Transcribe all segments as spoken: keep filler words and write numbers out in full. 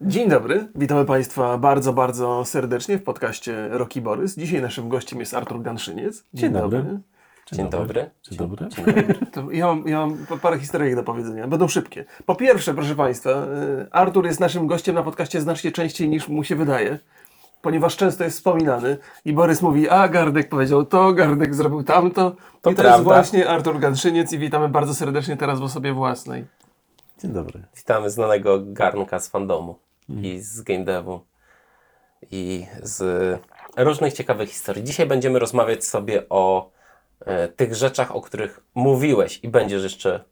Dzień dobry, witamy Państwa bardzo, bardzo serdecznie w podcaście Roki Borys. Dzisiaj naszym gościem jest Artur Ganszyniec. Dzień, Dzień dobry. dobry. Dzień, Dzień dobry. Dzień dobry. Dzień dobry. To ja, mam, ja mam parę historyjek do powiedzenia. Będą szybkie. Po pierwsze, proszę Państwa, Artur jest naszym gościem na podcaście znacznie częściej niż mu się wydaje, ponieważ często jest wspominany i Borys mówi, a Gardek powiedział to, Gardek zrobił tamto. To I to jest właśnie Artur Ganszyniec i witamy bardzo serdecznie teraz w osobie własnej. Dzień dobry. Witamy znanego Garnka z fandomu mm. i z game devu i z różnych ciekawych historii. Dzisiaj będziemy rozmawiać sobie o e, tych rzeczach, o których mówiłeś i będziesz jeszcze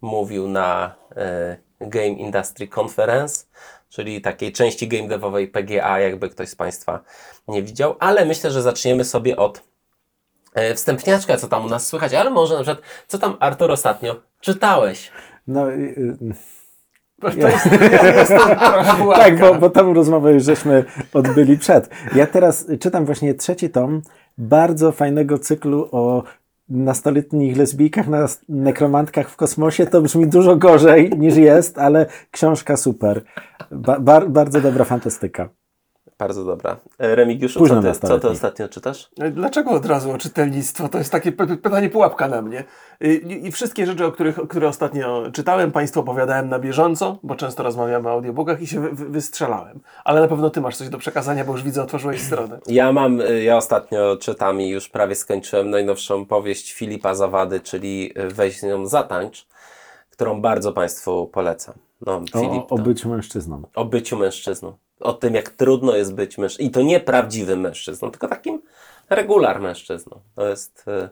mówił na e, Game Industry Conference, czyli takiej części game devowej P G A, jakby ktoś z Państwa nie widział, ale myślę, że zaczniemy sobie od e, wstępniaczka, co tam u nas słychać, ale może na przykład, co tam Artur ostatnio czytałeś? No, y, y, ja, jest, jest tak, bo, bo tą rozmowę już żeśmy odbyli przed. Ja teraz czytam właśnie trzeci tom bardzo fajnego cyklu o nastoletnich lesbijkach, na nekromantkach w kosmosie. To brzmi dużo gorzej niż jest, ale książka super. Ba, bar, bardzo dobra fantastyka. Bardzo dobra. Remigiuszu, co ty, co ty ostatnio czytasz? Dlaczego od razu o czytelnictwo? To jest takie p- pytanie pułapka na mnie. I, i wszystkie rzeczy, o których, które ostatnio czytałem, Państwu opowiadałem na bieżąco, bo często rozmawiamy o audiobookach i się wy- wystrzelałem. Ale na pewno Ty masz coś do przekazania, bo już widzę, otworzyłeś stronę. Ja mam, ja ostatnio czytam i już prawie skończyłem najnowszą powieść Filipa Zawady, czyli Weź z nią zatańcz, którą bardzo Państwu polecam. No, Filip, o, o byciu mężczyzną. O byciu mężczyzną. O tym, jak trudno jest być mężczyzną. I to nie prawdziwym mężczyzną, tylko takim regular mężczyzną. To jest y,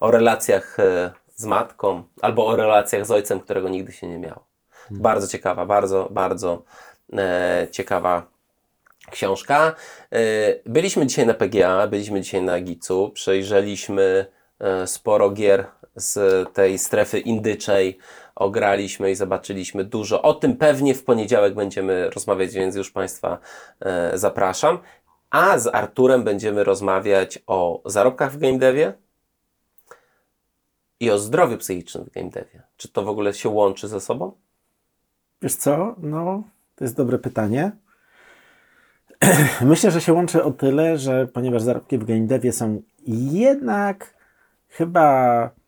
o relacjach y, z matką, albo o relacjach z ojcem, którego nigdy się nie miało. Hmm. Bardzo ciekawa, bardzo, bardzo e, ciekawa książka. Y, byliśmy dzisiaj na P G A, byliśmy dzisiaj na Gicu, przejrzeliśmy y, sporo gier z tej strefy indyczej, ograliśmy i zobaczyliśmy dużo. O tym pewnie w poniedziałek będziemy rozmawiać, więc już Państwa e, zapraszam. A z Arturem będziemy rozmawiać o zarobkach w game devie i o zdrowiu psychicznym w game devie. Czy to w ogóle się łączy ze sobą? Wiesz co? No, to jest dobre pytanie. Myślę, że się łączy o tyle, że ponieważ zarobki w game devie są jednak chyba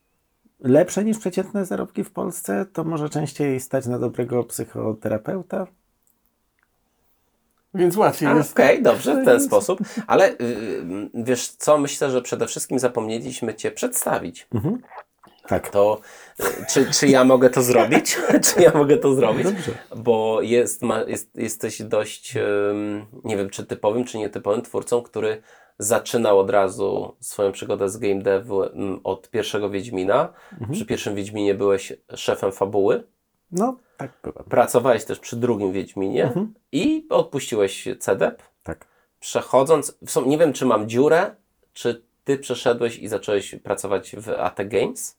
lepsze niż przeciętne zarobki w Polsce, to może częściej stać na dobrego psychoterapeuta. Więc łatwiej. Okej, okay, dobrze, w ten sposób. Ale yy, wiesz co, myślę, że przede wszystkim zapomnieliśmy Cię przedstawić. Mhm. Tak. To yy, czy, czy ja mogę to zrobić? czy ja mogę to zrobić? Dobrze. Bo jest, ma, jest, jesteś dość, yy, nie wiem, czy typowym, czy nietypowym twórcą, który zaczynał od razu swoją przygodę z game devu od pierwszego Wiedźmina. Mhm. Przy pierwszym Wiedźminie byłeś szefem fabuły. No, tak byłem. Pracowałeś też przy drugim Wiedźminie mhm. i odpuściłeś C D E P. Tak. Przechodząc, nie wiem czy mam dziurę, czy ty przeszedłeś i zacząłeś pracować w A T Games?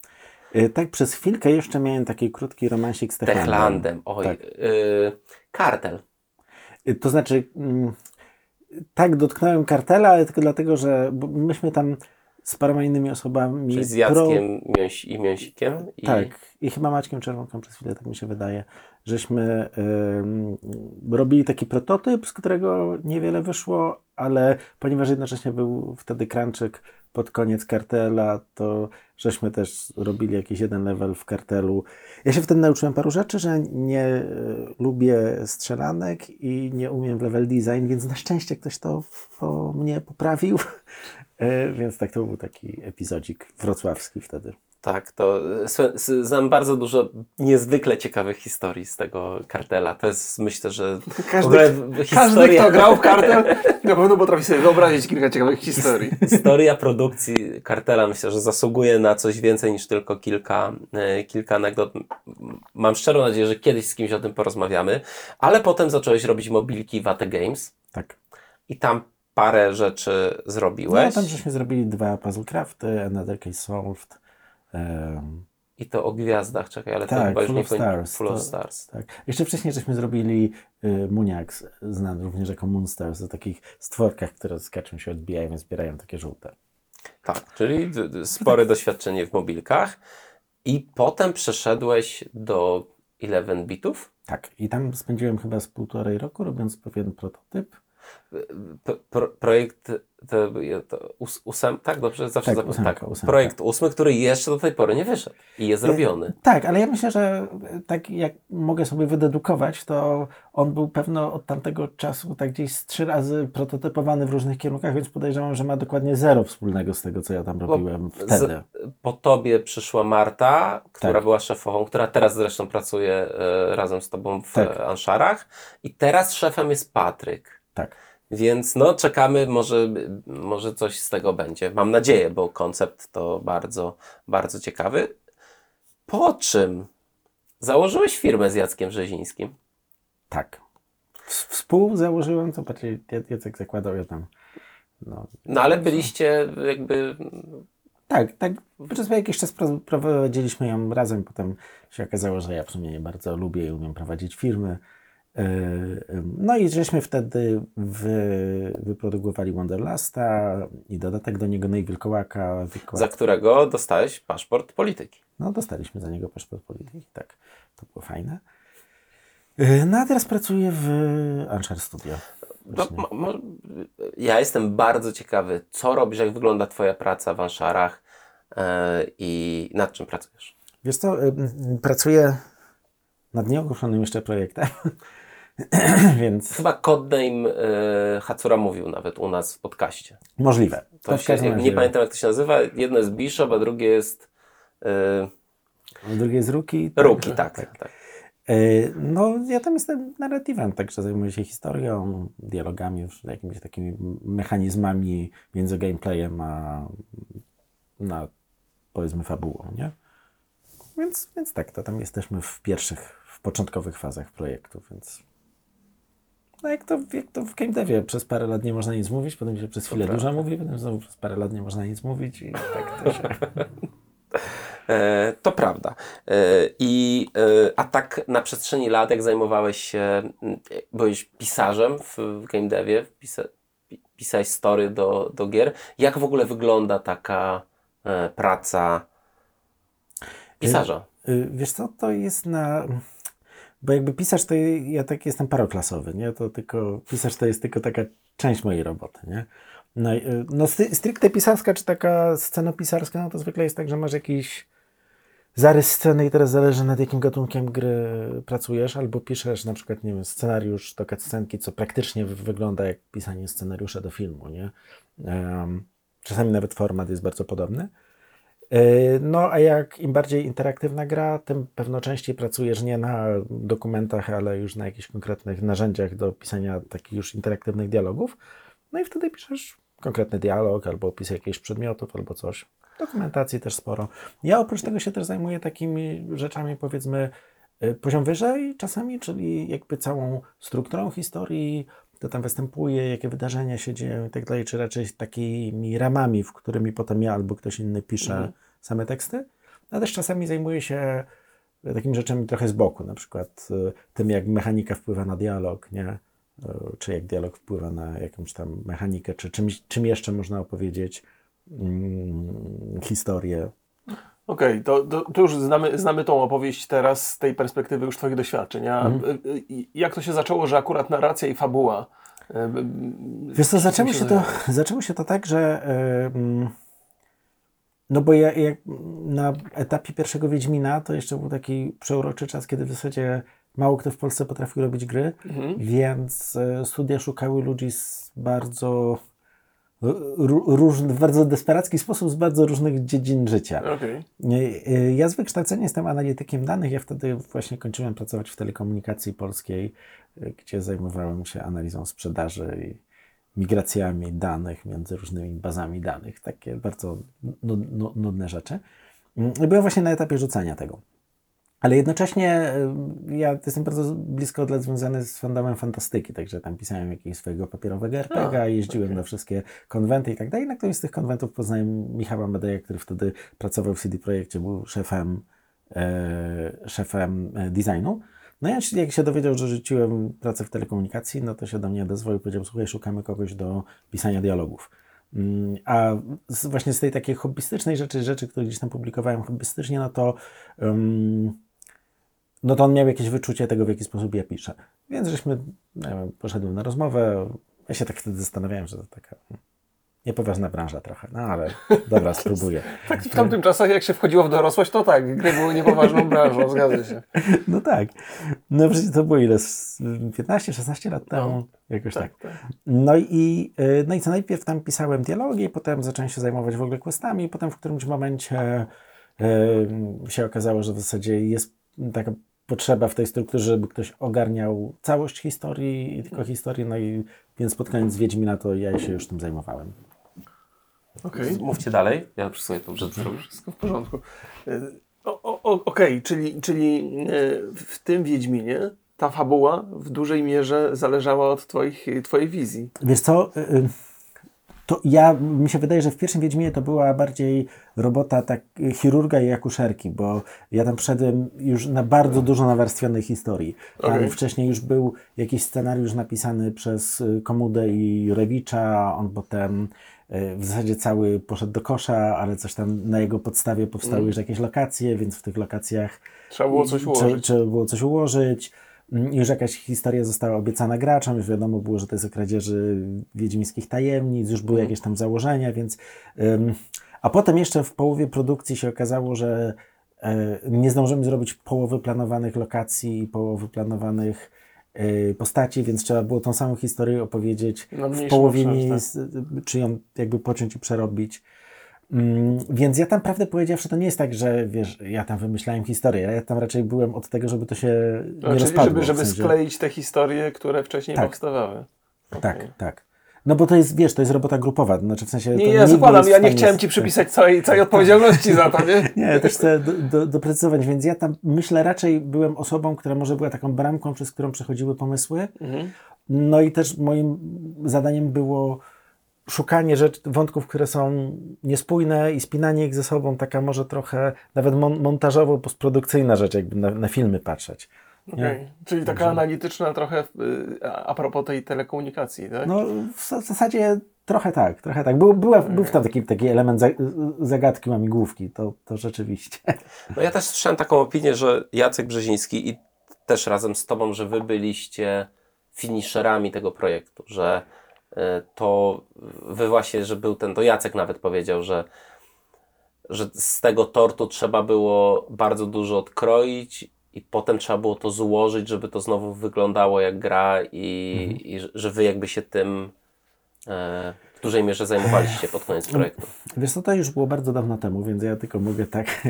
Yy, tak, przez chwilkę jeszcze miałem taki krótki romansik z Techlandem. Techlandem, oj. Tak. Yy, kartel. Yy, to znaczy... Yy... Tak, dotknąłem kartela, ale tylko dlatego, że myśmy tam z paroma innymi osobami... Czyli z Jackiem pro... mięs- i Mięsikiem? I... Tak, i chyba Maćkiem Czerwonką przez chwilę, tak mi się wydaje, żeśmy y, robili taki prototyp, z którego niewiele wyszło, ale ponieważ jednocześnie był wtedy crunchik pod koniec kartela, to żeśmy też robili jakiś jeden level w kartelu. Ja się wtedy nauczyłem paru rzeczy, że nie y, lubię strzelanek i nie umiem w level design, więc na szczęście ktoś to po mnie poprawił. y, więc tak, to był taki epizodzik wrocławski wtedy. Tak, to znam bardzo dużo niezwykle ciekawych historii z tego kartela. To jest, myślę, że... Każdy, historia... każdy kto grał w kartel, na pewno potrafi sobie wyobrazić kilka ciekawych historii. Historia produkcji kartela, myślę, że zasługuje na coś więcej niż tylko kilka, kilka anegdot. Mam szczerą nadzieję, że kiedyś z kimś o tym porozmawiamy, ale potem zacząłeś robić mobilki w A T Games. Tak. I tam parę rzeczy zrobiłeś. No, tam żeśmy zrobili dwa Puzzlecrafty, Another Case Solved. Um, I to o gwiazdach, czekaj, ale tak, to chyba już nie Stars, Full to, of Stars. Tak. Jeszcze wcześniej żeśmy zrobili y, Muniax, znany również jako Moonstars, o takich stworkach, które skaczą się, odbijają, więc zbierają takie żółte. Tak, czyli spore doświadczenie w mobilkach i potem przeszedłeś do Eleven bitów? Tak. I tam spędziłem chyba z półtorej roku, robiąc pewien prototyp. P- pro- projekt to, to us- ósem, tak? Dobrze, zawsze tak, ósemka, tak. Ósemka. Projekt ósmy, który jeszcze do tej pory nie wyszedł i jest zrobiony. E, tak, ale ja myślę, że tak jak mogę sobie wydedukować, to on był pewno od tamtego czasu tak gdzieś z trzy razy prototypowany w różnych kierunkach, więc podejrzewam, że ma dokładnie zero wspólnego z tego, co ja tam robiłem po, wtedy. Z, po tobie przyszła Marta, która tak. była szefową, która teraz zresztą pracuje e, razem z tobą w tak. Anszarach i teraz szefem jest Patryk. Tak. Więc no czekamy, może, może coś z tego będzie. Mam nadzieję, bo koncept to bardzo, bardzo ciekawy. Po czym założyłeś firmę z Jackiem Rzezińskim? Tak. Współzałożyłem, to bardziej Jacek zakładał, ja tam... No, no ale byliście jakby... Tak, tak. Przez jakiś czas prowadziliśmy ją razem, potem się okazało, że ja w sumie bardzo lubię i umiem prowadzić firmy. No i żeśmy wtedy wy, wyprodukowali Wonderlasta i dodatek do niego, no i Wilkołaka, Wilkołaka. Za którego dostałeś paszport polityki. No dostaliśmy za niego paszport polityki, tak. To było fajne. No a teraz pracuję w Anshar Studio. No, mo, ja jestem bardzo ciekawy, co robisz, jak wygląda twoja praca w Anszarach yy, i nad czym pracujesz? Wiesz co, yy, pracuję nad nieogłoszonym jeszcze projektem. Więc... Chyba codename y, Hatsura mówił nawet u nas w podcaście. Możliwe. To się, nie, nie pamiętam, jak to się nazywa. Jedno jest Bishop, a drugie jest... Y... Drugie jest Ruki. Ruki, tak. tak, tak. tak. Y, no ja tam jestem narratywem, także zajmuję się historią, dialogami, już jakimiś takimi mechanizmami między gameplayem a no, powiedzmy fabułą, nie? Więc, więc tak, to tam jesteśmy w pierwszych, w początkowych fazach projektu, więc... No jak to, jak to w game devie, przez parę lat nie można nic mówić, potem się przez chwilę dużo mówi, potem znowu przez parę lat nie można nic mówić i tak to się... e, to prawda. E, i, e, a tak na przestrzeni lat, jak zajmowałeś się, byłeś pisarzem w, w game devie, pisa, pisałeś story do, do gier. Jak w ogóle wygląda taka e, praca pisarza? Wiesz co, to jest na... Bo jakby pisarz to ja tak jestem paroklasowy, nie? To tylko... Pisarz to jest tylko taka część mojej roboty, nie? No, no stricte pisarska czy taka scenopisarska, no to zwykle jest tak, że masz jakiś zarys sceny i teraz zależy nad jakim gatunkiem gry pracujesz, albo piszesz na przykład, nie wiem, scenariusz do cutscenki, co praktycznie wygląda jak pisanie scenariusza do filmu, nie? Um, czasami nawet format jest bardzo podobny. No a jak im bardziej interaktywna gra, tym pewno częściej pracujesz nie na dokumentach, ale już na jakichś konkretnych narzędziach do pisania takich już interaktywnych dialogów. No i wtedy piszesz konkretny dialog, albo opis jakichś przedmiotów, albo coś. Dokumentacji też sporo. Ja oprócz tego się też zajmuję takimi rzeczami, powiedzmy, poziom wyżej czasami, czyli jakby całą strukturą historii, kto tam występuje, jakie wydarzenia się dzieją i tak dalej, czy raczej takimi ramami, w którymi potem ja albo ktoś inny pisze mhm. same teksty. A też czasami zajmuję się takimi rzeczami trochę z boku, na przykład tym, jak mechanika wpływa na dialog, nie? Czy jak dialog wpływa na jakąś tam mechanikę, czy czymś, czym jeszcze można opowiedzieć hmm, historię. Okej, okay, to, to, to już znamy, znamy tą opowieść teraz z tej perspektywy już twoich doświadczeń. A mhm. jak to się zaczęło, że akurat narracja i fabuła? Wiesz co, zaczęło się to, zaczęło się to tak, że yy, no bo ja, ja na etapie pierwszego Wiedźmina to jeszcze był taki przeuroczy czas, kiedy w zasadzie mało kto w Polsce potrafił robić gry, mhm. więc studia szukały ludzi z bardzo... Róż, w bardzo desperacki sposób z bardzo różnych dziedzin życia. Okay. Ja z wykształcenia jestem analitykiem danych. Ja wtedy właśnie kończyłem pracować w Telekomunikacji Polskiej, gdzie zajmowałem się analizą sprzedaży i migracjami danych między różnymi bazami danych. Takie bardzo nudne rzeczy. Byłem właśnie na etapie rzucania tego. Ale jednocześnie ja jestem bardzo blisko od lat związany z fandomem fantastyki, także tam pisałem jakiegoś swojego papierowego er pe gie, a, jeździłem okay. na wszystkie konwenty i tak dalej. Na którymś z tych konwentów poznałem Michała Medeja, który wtedy pracował w C D Projekcie, był szefem, e, szefem designu. No i jak się dowiedział, że rzuciłem pracę w telekomunikacji, no to się do mnie odezwał i powiedział, słuchaj, szukamy kogoś do pisania dialogów. A z, właśnie z tej takiej hobbystycznej rzeczy, rzeczy, które gdzieś tam publikowałem hobbystycznie, no to um, no to on miał jakieś wyczucie tego, w jaki sposób ja piszę. Więc żeśmy, nie wiem, poszedłem na rozmowę. Ja się tak wtedy zastanawiałem, że to taka niepoważna branża trochę. No ale dobra, spróbuję. Tak, w tamtym czasach, jak się wchodziło w dorosłość, to tak, gry były niepoważną branżą, zgadza się. No tak. No przecież to było ile? piętnaście szesnaście lat temu? No, jakoś tak. tak. tak. No, i, no i co najpierw tam pisałem dialogi, potem zacząłem się zajmować w ogóle questami, potem w którymś momencie y, się okazało, że w zasadzie jest taka potrzeba w tej strukturze, żeby ktoś ogarniał całość historii i tylko historię, no i więc pod koniec Wiedźmina to ja się już tym zajmowałem. Okej. Okay. Mówcie dalej, ja przysłuję tą rzecz, zrobię wszystko w porządku. Okej, okay. czyli, czyli w tym Wiedźminie ta fabuła w dużej mierze zależała od twoich, twojej wizji. Wiesz co, to ja, mi się wydaje, że w pierwszym Wiedźminie to była bardziej robota tak chirurga i akuszerki, bo ja tam wszedłem już na bardzo dużo nawarstwionej historii. Tam okay. wcześniej już był jakiś scenariusz napisany przez Komudę i Jurewicza, on potem w zasadzie cały poszedł do kosza, ale coś tam na jego podstawie powstały mm. już jakieś lokacje, więc w tych lokacjach trzeba było coś ułożyć. Trzeba było coś ułożyć. Już jakaś historia została obiecana graczom, już wiadomo było, że to jest o kradzieży wiedźmińskich tajemnic, już były jakieś tam założenia, więc... Ym, a potem jeszcze w połowie produkcji się okazało, że y, nie zdążymy zrobić połowy planowanych lokacji i połowy planowanych y, postaci, więc trzeba było tą samą historię opowiedzieć no, w połowie miejsc, tak. czy ją jakby pociąć i przerobić. Mm, więc ja tam, prawdę powiedziawszy, to nie jest tak, że wiesz, ja tam wymyślałem historię. Ja tam raczej byłem od tego, żeby to się no, nie rozpadło. Żeby, żeby w sensie. skleić te historie, które wcześniej tak. powstawały. Okay. Tak, tak. No bo to jest, wiesz, to jest robota grupowa. Znaczy w sensie... Nie, to ja zakładam, ja nie chciałem Ci przypisać tak. całej, całej odpowiedzialności za to, nie? Nie, też chcę do, do, doprecyzować, więc ja tam myślę raczej byłem osobą, która może była taką bramką, przez którą przechodziły pomysły. Mhm. No i też moim zadaniem było... szukanie rzeczy, wątków, które są niespójne i spinanie ich ze sobą, taka może trochę nawet mon- montażowo postprodukcyjna rzecz, jakby na, na filmy patrzeć. Okay. Czyli taka Dobrze. analityczna trochę a propos tej telekomunikacji, tak? No w zasadzie trochę tak, trochę tak. Był, była, okay. był tam taki, taki element zagadki, łamigłówki, to, to rzeczywiście. No ja też słyszałem taką opinię, że Jacek Brzeziński i też razem z Tobą, że Wy byliście finisherami tego projektu, że to wy właśnie, że był ten, to Jacek nawet powiedział, że, że z tego tortu trzeba było bardzo dużo odkroić i potem trzeba było to złożyć, żeby to znowu wyglądało jak gra i, mhm. i że wy jakby się tym e, w dużej mierze zajmowaliście pod koniec projektu. Wiesz co, to już było bardzo dawno temu, więc ja tylko mogę tak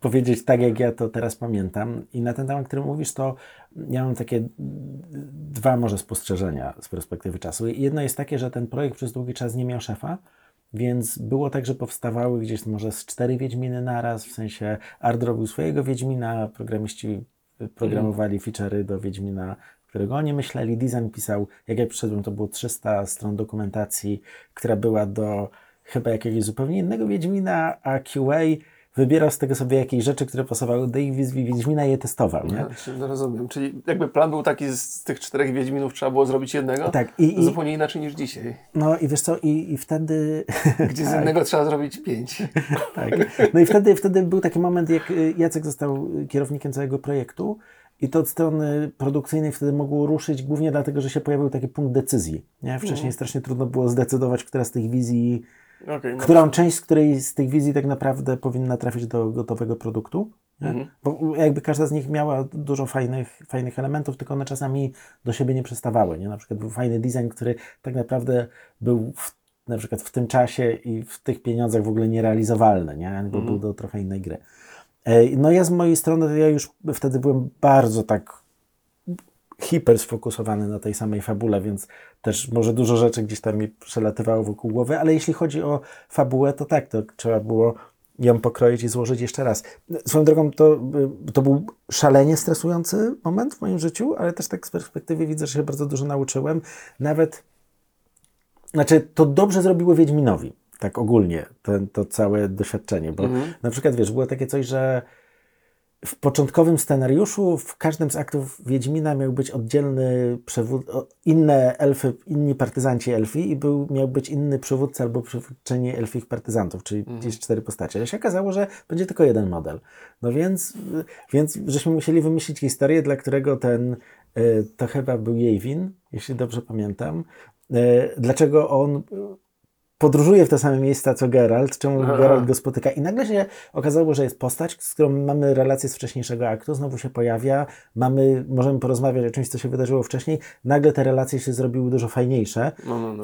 powiedzieć tak, jak ja to teraz pamiętam. I na ten temat, który mówisz, to ja mam takie dwa może spostrzeżenia z perspektywy czasu. Jedno jest takie, że ten projekt przez długi czas nie miał szefa, więc było tak, że powstawały gdzieś może z cztery Wiedźminy naraz, w sensie Art robił swojego Wiedźmina, programiści programowali feature'y do Wiedźmina, którego oni myśleli, design pisał, jak ja przyszedłem, to było trzysta stron dokumentacji, która była do chyba jakiegoś zupełnie innego Wiedźmina, a Q A wybierał z tego sobie jakieś rzeczy, które pasowały do ich wizji Wiedźmina i je testował, nie? Ja, rozumiem, czyli jakby plan był taki, z tych czterech Wiedźminów trzeba było zrobić jednego, tak, i, i, zupełnie inaczej niż dzisiaj. No i wiesz co, i, i wtedy... Gdzie z jednego trzeba zrobić pięć. Tak, no i wtedy, wtedy był taki moment, jak Jacek został kierownikiem całego projektu, i to od strony produkcyjnej wtedy mogło ruszyć głównie dlatego, że się pojawił taki punkt decyzji. Nie? Wcześniej strasznie trudno było zdecydować, która z tych wizji, okay, którą no. część z której z tych wizji tak naprawdę powinna trafić do gotowego produktu. Mhm. Bo jakby każda z nich miała dużo fajnych, fajnych elementów, tylko one czasami do siebie nie przystawały. Nie? Na przykład był fajny design, który tak naprawdę był w, na przykład w tym czasie i w tych pieniądzach w ogóle nierealizowalny, nie? Bo mhm. był do trochę innej gry. No ja z mojej strony, ja już wtedy byłem bardzo tak hiper sfokusowany na tej samej fabule, więc też może dużo rzeczy gdzieś tam mi przelatywało wokół głowy, ale jeśli chodzi o fabułę, to tak, to trzeba było ją pokroić i złożyć jeszcze raz. Swoją drogą to, to był szalenie stresujący moment w moim życiu, ale też tak z perspektywy widzę, że się bardzo dużo nauczyłem. Nawet, znaczy to dobrze zrobiło Wiedźminowi. Tak ogólnie, ten, to całe doświadczenie, bo mm-hmm. na przykład, wiesz, było takie coś, że W początkowym scenariuszu w każdym z aktów Wiedźmina miał być oddzielny przywódca, inne elfy, inni partyzanci elfi i był, miał być inny przywódca albo przywódczyni elfich partyzantów, czyli mhm. gdzieś cztery postacie. Ale się okazało, że będzie tylko jeden model. No więc, więc żeśmy musieli wymyślić historię, dla którego ten, to chyba był Jejwin, jeśli dobrze pamiętam, dlaczego on podróżuje w te same miejsca co Geralt, czemu Aha. Geralt go spotyka i nagle się okazało, że jest postać, z którą mamy relację z wcześniejszego aktu, znowu się pojawia, mamy, możemy porozmawiać o czymś, co się wydarzyło wcześniej, nagle te relacje się zrobiły dużo fajniejsze no, no, no.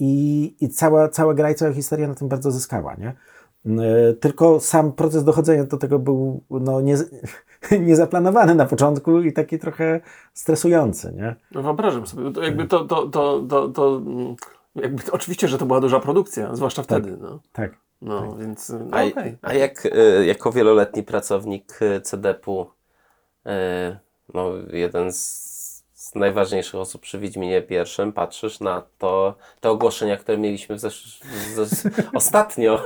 i, i cała, cała gra i cała historia na tym bardzo zyskała, nie? Tylko sam proces dochodzenia do tego był no, nie, niezaplanowany na początku i taki trochę stresujący, nie? No wyobrażam sobie, to jakby to... to, to, to, to... Jakby to, oczywiście, że to była duża produkcja, zwłaszcza wtedy. Tak. No. tak, no, tak. Więc, no, a, okay. a jak y, jako wieloletni pracownik C D P-u, y, no, jeden z, z najważniejszych osób przy Wiedźminie pierwszym, patrzysz na to, te ogłoszenia, które mieliśmy zesz, zesz, ostatnio.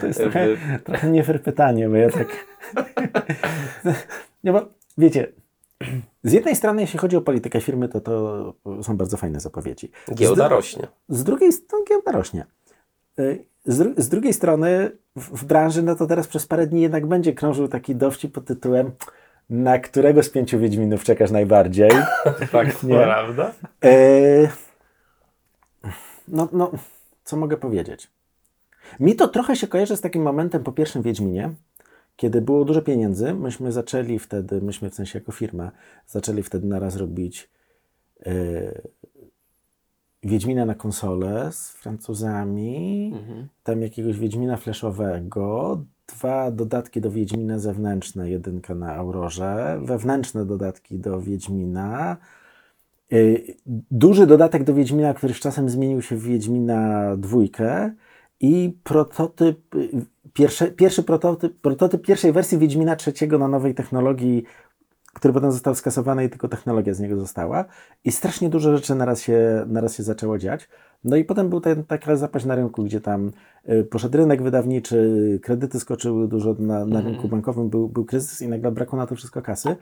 To jest trochę, trochę nie fair pytanie, bo ja tak... no bo wiecie... Z jednej strony, jeśli chodzi o politykę firmy, to to są bardzo fajne zapowiedzi. Giełda z dru- rośnie. Z drugiej strony giełda rośnie. Z, dru- z drugiej strony w, w branży, no to teraz przez parę dni jednak będzie krążył taki dowcip pod tytułem na którego z pięciu Wiedźminów czekasz najbardziej? Tak, prawda? E- no, no, co mogę powiedzieć? Mi to trochę się kojarzy z takim momentem po pierwszym Wiedźminie, kiedy było dużo pieniędzy, myśmy zaczęli wtedy, myśmy w sensie jako firma, zaczęli wtedy naraz robić yy, Wiedźmina na konsolę z Francuzami, mhm. tam jakiegoś Wiedźmina flashowego, dwa dodatki do Wiedźmina zewnętrzne, jedynka na Aurorze, wewnętrzne dodatki do Wiedźmina, yy, duży dodatek do Wiedźmina, który z czasem zmienił się w Wiedźmina dwójkę i prototyp... Pierwszy, pierwszy prototyp, prototyp pierwszej wersji Wiedźmina trzeciego na nowej technologii, który potem został skasowany i tylko technologia z niego została. I strasznie dużo rzeczy naraz się, naraz się zaczęło dziać. No i potem był ten, taka zapaść na rynku, gdzie tam y, poszedł rynek wydawniczy, kredyty skoczyły dużo na, na rynku bankowym, był, był kryzys i nagle brakło na to wszystko kasy.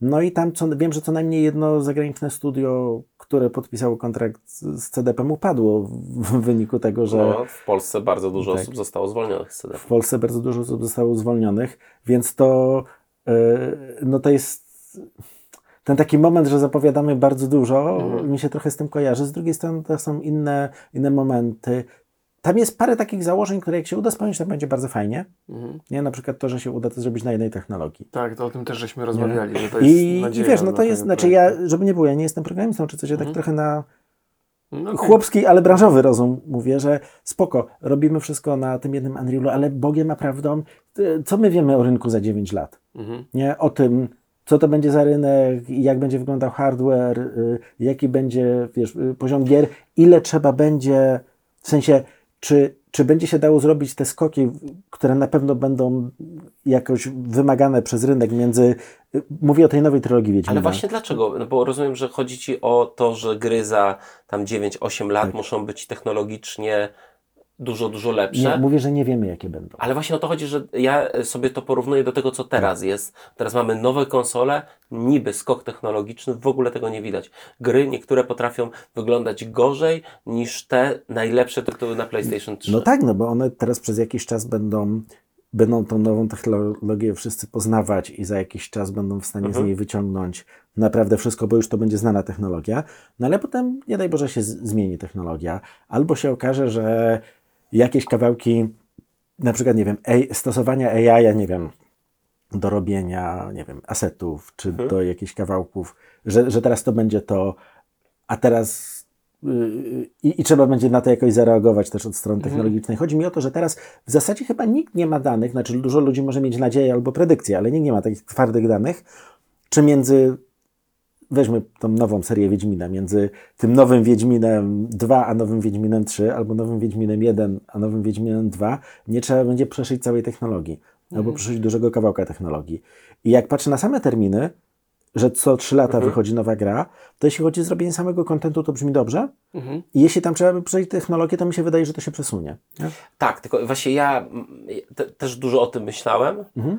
No i tam co, wiem, że co najmniej jedno zagraniczne studio, które podpisało kontrakt z, z C D P-em, upadło w wyniku tego, że... No, w Polsce bardzo dużo tak, osób zostało zwolnionych z C D P. W Polsce bardzo dużo osób zostało zwolnionych, więc to, yy, no to jest ten taki moment, że zapowiadamy bardzo dużo, mhm. mi się trochę z tym kojarzy. Z drugiej strony to są inne, inne momenty. Tam jest parę takich założeń, które jak się uda spełnić, to będzie bardzo fajnie. Mhm. Nie? Na przykład to, że się uda to zrobić na jednej technologii. Tak, to o tym też żeśmy rozmawiali. Nie? Że to jest I, nadzieja, I wiesz, no to jest, znaczy ja, żeby nie było, ja nie jestem programistą, czy coś, ja mhm. tak trochę na no, chłopski, okay. ale branżowy rozum mówię, że spoko, robimy wszystko na tym jednym Unrealu, ale Bogiem a prawdą, co my wiemy o rynku za dziewięć lat? Mhm. Nie? O tym, co to będzie za rynek, jak będzie wyglądał hardware, jaki będzie, wiesz, poziom gier, ile trzeba będzie, w sensie Czy, czy będzie się dało zrobić te skoki, które na pewno będą jakoś wymagane przez rynek między... Mówię o tej nowej trylogii Wiedźmina. Ale właśnie dlaczego? No bo rozumiem, że chodzi Ci o to, że gry za tam dziewięć osiem lat tak. muszą być technologicznie dużo, dużo lepsze. Nie, mówię, że nie wiemy, jakie będą. Ale właśnie o to chodzi, że ja sobie to porównuję do tego, co teraz tak. jest. Teraz mamy nowe konsole, niby skok technologiczny, w ogóle tego nie widać. Gry niektóre potrafią wyglądać gorzej niż te najlepsze tytuły na PlayStation trzy. No tak, no bo one teraz przez jakiś czas będą, będą tą nową technologię wszyscy poznawać i za jakiś czas będą w stanie mhm. z niej wyciągnąć naprawdę wszystko, bo już to będzie znana technologia. No ale potem, nie daj Boże, się z- zmieni technologia. Albo się okaże, że jakieś kawałki, na przykład, nie wiem, e- stosowania A I, nie wiem, do robienia, nie wiem, asetów, czy hmm. do jakichś kawałków, że, że teraz to będzie to, a teraz yy, i trzeba będzie na to jakoś zareagować też od strony technologicznej. Hmm. Chodzi mi o to, że teraz w zasadzie chyba nikt nie ma danych, znaczy dużo ludzi może mieć nadzieję albo predykcję, ale nikt nie ma takich twardych danych, czy między... Weźmy tą nową serię Wiedźmina, między tym nowym Wiedźminem dwa a nowym Wiedźminem trzy, albo nowym Wiedźminem jeden a nowym Wiedźminem dwa, nie trzeba będzie przeszyć całej technologii, mhm. albo przeszyć dużego kawałka technologii. I jak patrzę na same terminy, że co trzy lata mhm. wychodzi nowa gra, to jeśli chodzi o zrobienie samego kontentu, to brzmi dobrze. Mhm. I jeśli tam trzeba by przejść technologię, to mi się wydaje, że to się przesunie. Nie? Tak, tylko właśnie ja te, też dużo o tym myślałem. Mhm.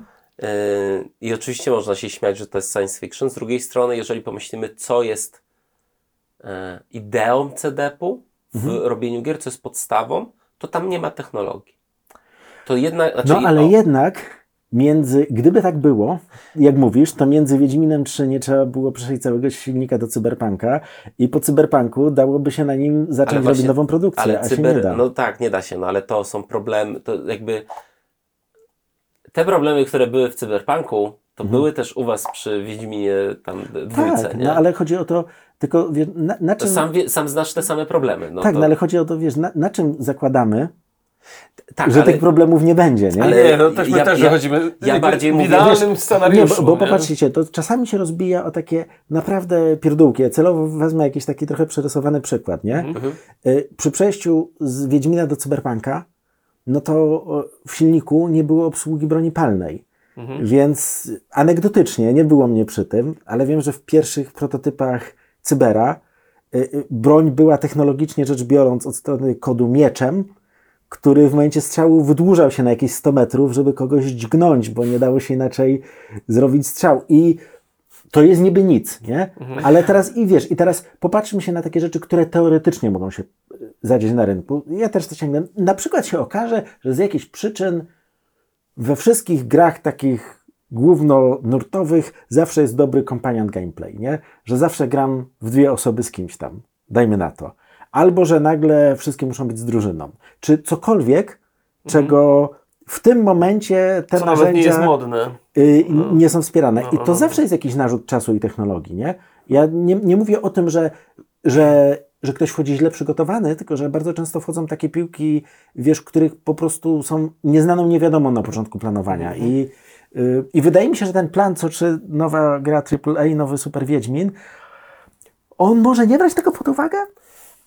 I oczywiście można się śmiać, że to jest science fiction. Z drugiej strony, jeżeli pomyślimy, co jest ideą C D P-u w mhm. robieniu gier, co jest podstawą, to tam nie ma technologii. To jednak, znaczy no ale o... jednak, między, gdyby tak było, jak mówisz, to między Wiedźminem trzy nie trzeba było przejść całego silnika do Cyberpunka i po Cyberpunku dałoby się na nim zacząć ale właśnie, robić nową produkcję, ale a cyber... się nie da. No tak, nie da się, no ale to są problemy, to jakby... Te problemy, które były w Cyberpunku, to mhm. były też u was przy Wiedźminie tam dwójce, tak, nie? No ale chodzi o to, tylko wiesz, na, na czym... Sam, wie, sam znasz te same problemy. No tak, to... no ale chodzi o to, wiesz, na, na czym zakładamy, tak, że ale... tych problemów nie będzie, nie? Ale nie, no też my ja, też wychodzimy ja, ja bardziej w idealnym wiesz, scenariuszu. Nie, bo, bo popatrzcie, to czasami się rozbija o takie naprawdę pierdółki. Ja celowo wezmę jakiś taki trochę przerysowany przykład, nie? Mhm. Przy przejściu z Wiedźmina do Cyberpunka, no to w silniku nie było obsługi broni palnej. Mhm. Więc anegdotycznie, nie było mnie przy tym, ale wiem, że w pierwszych prototypach Cybera y, broń była technologicznie rzecz biorąc od strony kodu mieczem, który w momencie strzału wydłużał się na jakieś sto metrów, żeby kogoś dźgnąć, bo nie dało się inaczej zrobić strzał. I to jest niby nic, nie? Mhm. Ale teraz i wiesz, i teraz popatrzmy się na takie rzeczy, które teoretycznie mogą się zadzieć na rynku. Ja też to sięgnę. Na przykład się okaże, że z jakichś przyczyn we wszystkich grach takich głównonurtowych zawsze jest dobry companion gameplay, nie? Że zawsze gram w dwie osoby z kimś tam, dajmy na to. Albo, że nagle wszystkie muszą być z drużyną. Czy cokolwiek, czego w tym momencie te Co narzędzia nawet nie, jest modne. Y, nie są wspierane. I to zawsze jest jakiś narzut czasu i technologii, nie? Ja nie, nie mówię o tym, że, że że ktoś wchodzi źle przygotowany, tylko że bardzo często wchodzą takie piłki, wiesz, których po prostu są nieznaną niewiadomą na początku planowania. Mm-hmm. I, yy, I wydaje mi się, że ten plan, co czy nowa gra A A A, nowy Super Wiedźmin, on może nie brać tego pod uwagę?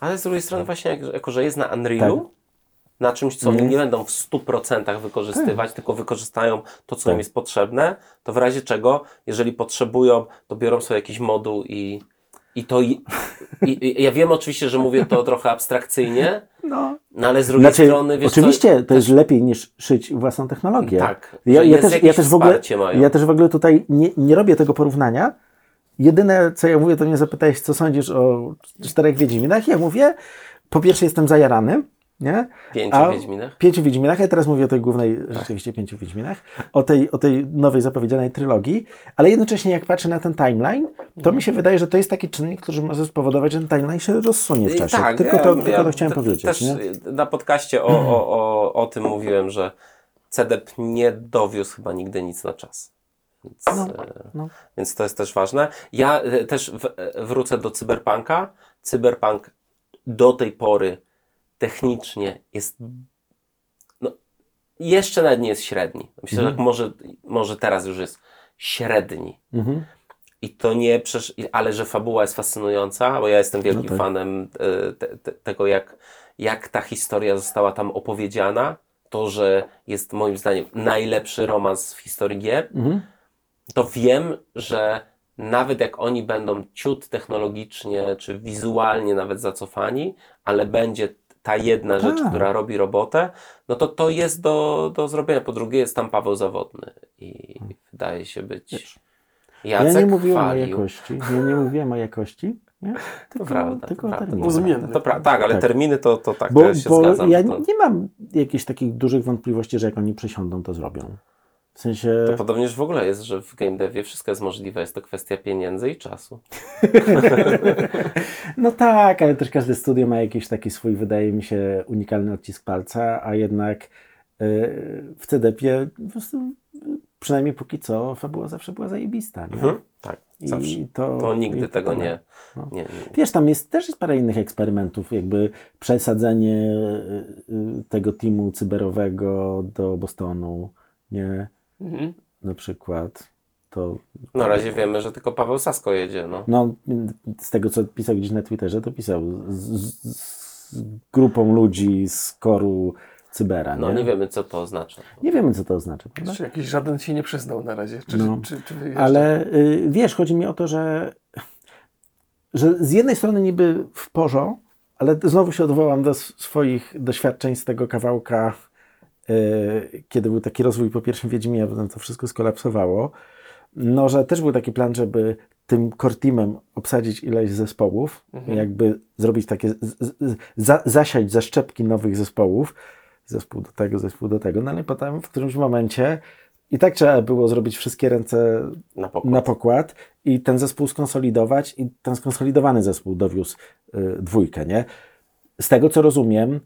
Ale z drugiej strony właśnie, jak, jako że jest na Unrealu, tak. na czymś, co oni nie będą w stu procentach wykorzystywać, tak. tylko wykorzystają to, co tak. im jest potrzebne, to w razie czego, jeżeli potrzebują, to biorą sobie jakiś moduł i... I to i, i, ja wiem oczywiście, że mówię to trochę abstrakcyjnie, no, no ale z drugiej znaczy, strony... Wiesz, oczywiście co, to jest też... lepiej niż szyć własną technologię. Tak, ja, ja, też, ja, też w ogóle, ja też w ogóle tutaj nie, nie robię tego porównania. Jedyne co ja mówię, to mnie zapytałeś, co sądzisz o czterech Wiedźminach. Ja mówię, po pierwsze jestem zajarany. Nie? Pięciu A, Wiedźminach. Pięciu Wiedźminach. Ja teraz mówię o tej głównej, tak. rzeczywiście pięciu Wiedźminach, o tej, o tej nowej zapowiedzianej trylogii, ale jednocześnie jak patrzę na ten timeline, to mi się wydaje, że to jest taki czynnik, który może spowodować, że ten timeline się rozsunie w czasie. Tak, tylko ja, to, ja, tylko ja, to chciałem te, powiedzieć. Też nie? Na podcaście o, o, o, o tym mówiłem, że C D P nie dowiózł chyba nigdy nic na czas. Więc, no, no. więc to jest też ważne. Ja też w, wrócę do Cyberpunka. Cyberpunk do tej pory technicznie jest, no, jeszcze nawet nie jest średni. Myślę, mhm. że może, może teraz już jest średni. Mhm. I to nie, ale że fabuła jest fascynująca, bo ja jestem wielkim no tak. fanem te, te, tego, jak, jak ta historia została tam opowiedziana. To, że jest moim zdaniem najlepszy romans w historii gier, mhm. to wiem, że nawet jak oni będą ciut technologicznie, czy wizualnie nawet zacofani, ale będzie ta jedna rzecz, A. która robi robotę, no to to jest do, do zrobienia. Po drugie jest tam Paweł Zawodny i wydaje się być Jacek Ja nie mówiłem chwalił. o jakości. Ja nie mówiłem o jakości. Nie? Tylko, to prawda. Tylko to prawda, o terminach. To pra- tak, ale tak. terminy to, to tak, bo, to ja się bo zgadzam. Ja to... nie mam jakichś takich dużych wątpliwości, że jak oni przysiądą, to zrobią. W sensie... To podobnież w ogóle jest, że w game devie wszystko jest możliwe, jest to kwestia pieniędzy i czasu. No tak, ale też każde studio ma jakiś taki swój, wydaje mi się, unikalny odcisk palca, a jednak yy, w C D P-ie po prostu, przynajmniej póki co, fabuła zawsze była zajebista. Nie? Mhm, tak, I zawsze. To, to nigdy i tego nie, no. nie, nie... Wiesz, tam jest też jest parę innych eksperymentów, jakby przesadzenie tego teamu cyberowego do Bostonu, nie... Mhm. Na przykład to... Na razie wiemy, że tylko Paweł Sasko jedzie. No, no z tego, co pisał gdzieś na Twitterze, to pisał z, z, z grupą ludzi z koru Cybera. No nie, nie wiemy, co to oznacza. Nie wiemy, co to oznacza. Prawda? Czy jakiś żaden się nie przyznał na razie? Czy, no. czy, czy, czy ale y, wiesz, chodzi mi o to, że, że z jednej strony niby w porządku, ale znowu się odwołam do swoich doświadczeń z tego kawałka kiedy był taki rozwój po pierwszym Wiedźminie, potem to wszystko skolapsowało, no, że też był taki plan, żeby tym core teamem obsadzić ileś zespołów, mhm. jakby zrobić takie, za, zasiać zaszczepki nowych zespołów, zespół do tego, zespół do tego, no ale potem w którymś momencie i tak trzeba było zrobić wszystkie ręce na pokład, na pokład i ten zespół skonsolidować i ten skonsolidowany zespół dowiózł y, dwójkę, nie? Z tego, co rozumiem,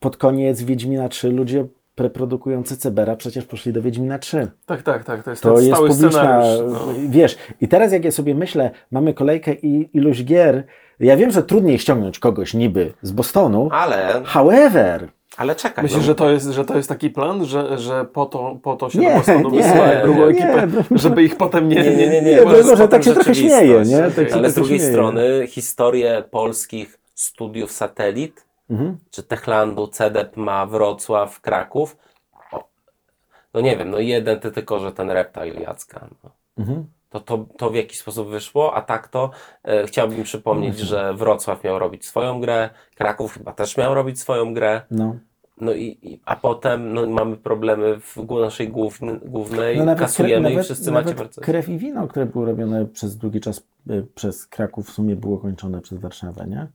pod koniec Wiedźmina trzy ludzie preprodukujący Cebera przecież poszli do Wiedźmina trzy. Tak, tak, tak. To jest, to jest stały publiczna, no. Wiesz, i teraz jak ja sobie myślę, mamy kolejkę i iluś gier, ja wiem, że trudniej ściągnąć kogoś niby z Bostonu, ale... however... Ale czekaj. Myślisz, no. że, to jest, że to jest taki plan, że, że po, to, po to się nie, do Bostonu wysyła drugą ekipę, nie. żeby ich potem nie... Nie, nie, nie. nie, nie może tak się trochę śmieje, nie? Tak tak, ale z drugiej śmieje. strony historię polskich studiów satelit, mhm. czy Techlandu, C D P ma Wrocław, Kraków. No nie wiem, no jeden ty tylko, że ten Reptile Jacka. No. Mhm. To, to, to w jakiś sposób wyszło, a tak to e, chciałbym przypomnieć, mhm. że Wrocław miał robić swoją grę, Kraków chyba też miał robić swoją grę, no, no i, i a potem no, mamy problemy w naszej głównej, głównej no nawet kasujemy krew, i nawet, wszyscy nawet macie bardzo... Krew i wino, które było robione przez długi czas y, przez Kraków w sumie było kończone przez Warszawę, nie?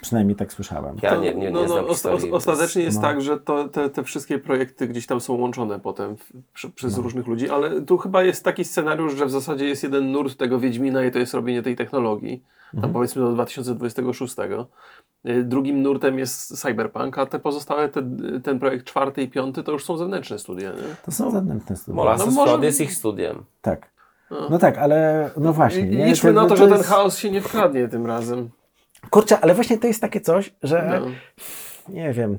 Przynajmniej tak słyszałem. Ja nie, nie, nie no, znam no, historii, ostatecznie jest no. tak, że to, te, te wszystkie projekty gdzieś tam są łączone potem w, przy, przez no. różnych ludzi, ale tu chyba jest taki scenariusz, że w zasadzie jest jeden nurt tego Wiedźmina i to jest robienie tej technologii, mhm. tam powiedzmy do dwa tysiące dwudziestego szóstego. Drugim nurtem jest Cyberpunk, a te pozostałe, te, ten projekt czwarty i piąty to już są zewnętrzne studia. Nie? To są zewnętrzne studia. Molasses no, może... jest ich studiem. Tak. No, no tak, ale no właśnie. Nie? Liczmy ten, na to, to że jest... ten chaos się nie wkradnie tym razem. Kurczę, ale właśnie to jest takie coś, że no. nie wiem.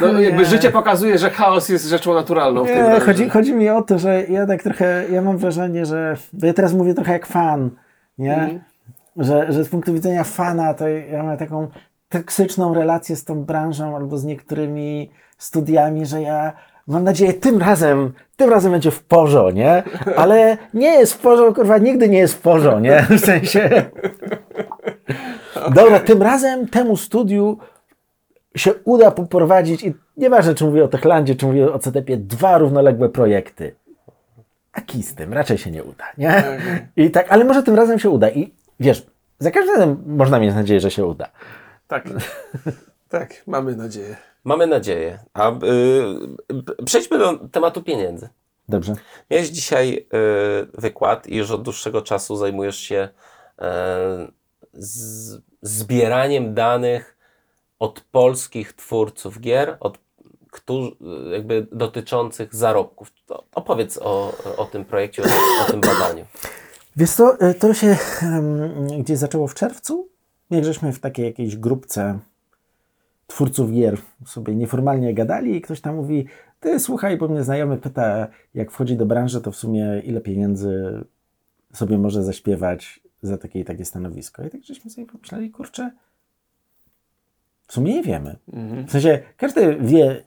No, no jakby nie. życie pokazuje, że chaos jest rzeczą naturalną. Nie, w tym chodzi, chodzi mi o to, że ja tak trochę, ja mam wrażenie, że ja teraz mówię trochę jak fan, nie? Mm. Że, że z punktu widzenia fana to ja mam taką toksyczną relację z tą branżą albo z niektórymi studiami, że ja mam nadzieję tym razem, tym razem będzie w porządku, nie? Ale nie jest w porządku, kurwa, nigdy nie jest w porządku, nie? W sensie... Okay. Dobra, tym razem temu studiu się uda poprowadzić i nieważne, czy mówię o Techlandzie, czy mówię o C D P, dwa równoległe projekty. A kij z tym, raczej się nie uda, nie? Okay. I tak, ale może tym razem się uda i wiesz, za każdym razem można mieć nadzieję, że się uda. Tak, tak, mamy nadzieję. Mamy nadzieję. A, y, y, przejdźmy do tematu pieniędzy. Dobrze. Miałeś dzisiaj y, wykład i już od dłuższego czasu zajmujesz się y, z zbieraniem danych od polskich twórców gier, od, którzy, jakby dotyczących zarobków. To opowiedz o, o tym projekcie, o, o tym badaniu. Wiesz co, to się um, gdzieś zaczęło w czerwcu, jak żeśmy w takiej jakiejś grupce twórców gier sobie nieformalnie gadali i ktoś tam mówi, ty słuchaj, bo mnie znajomy pyta, jak wchodzi do branży, to w sumie ile pieniędzy sobie może zaśpiewać za takie i takie stanowisko. I tak żeśmy sobie pomyśleli, kurczę, w sumie nie wiemy. Mhm. W sensie każdy wie,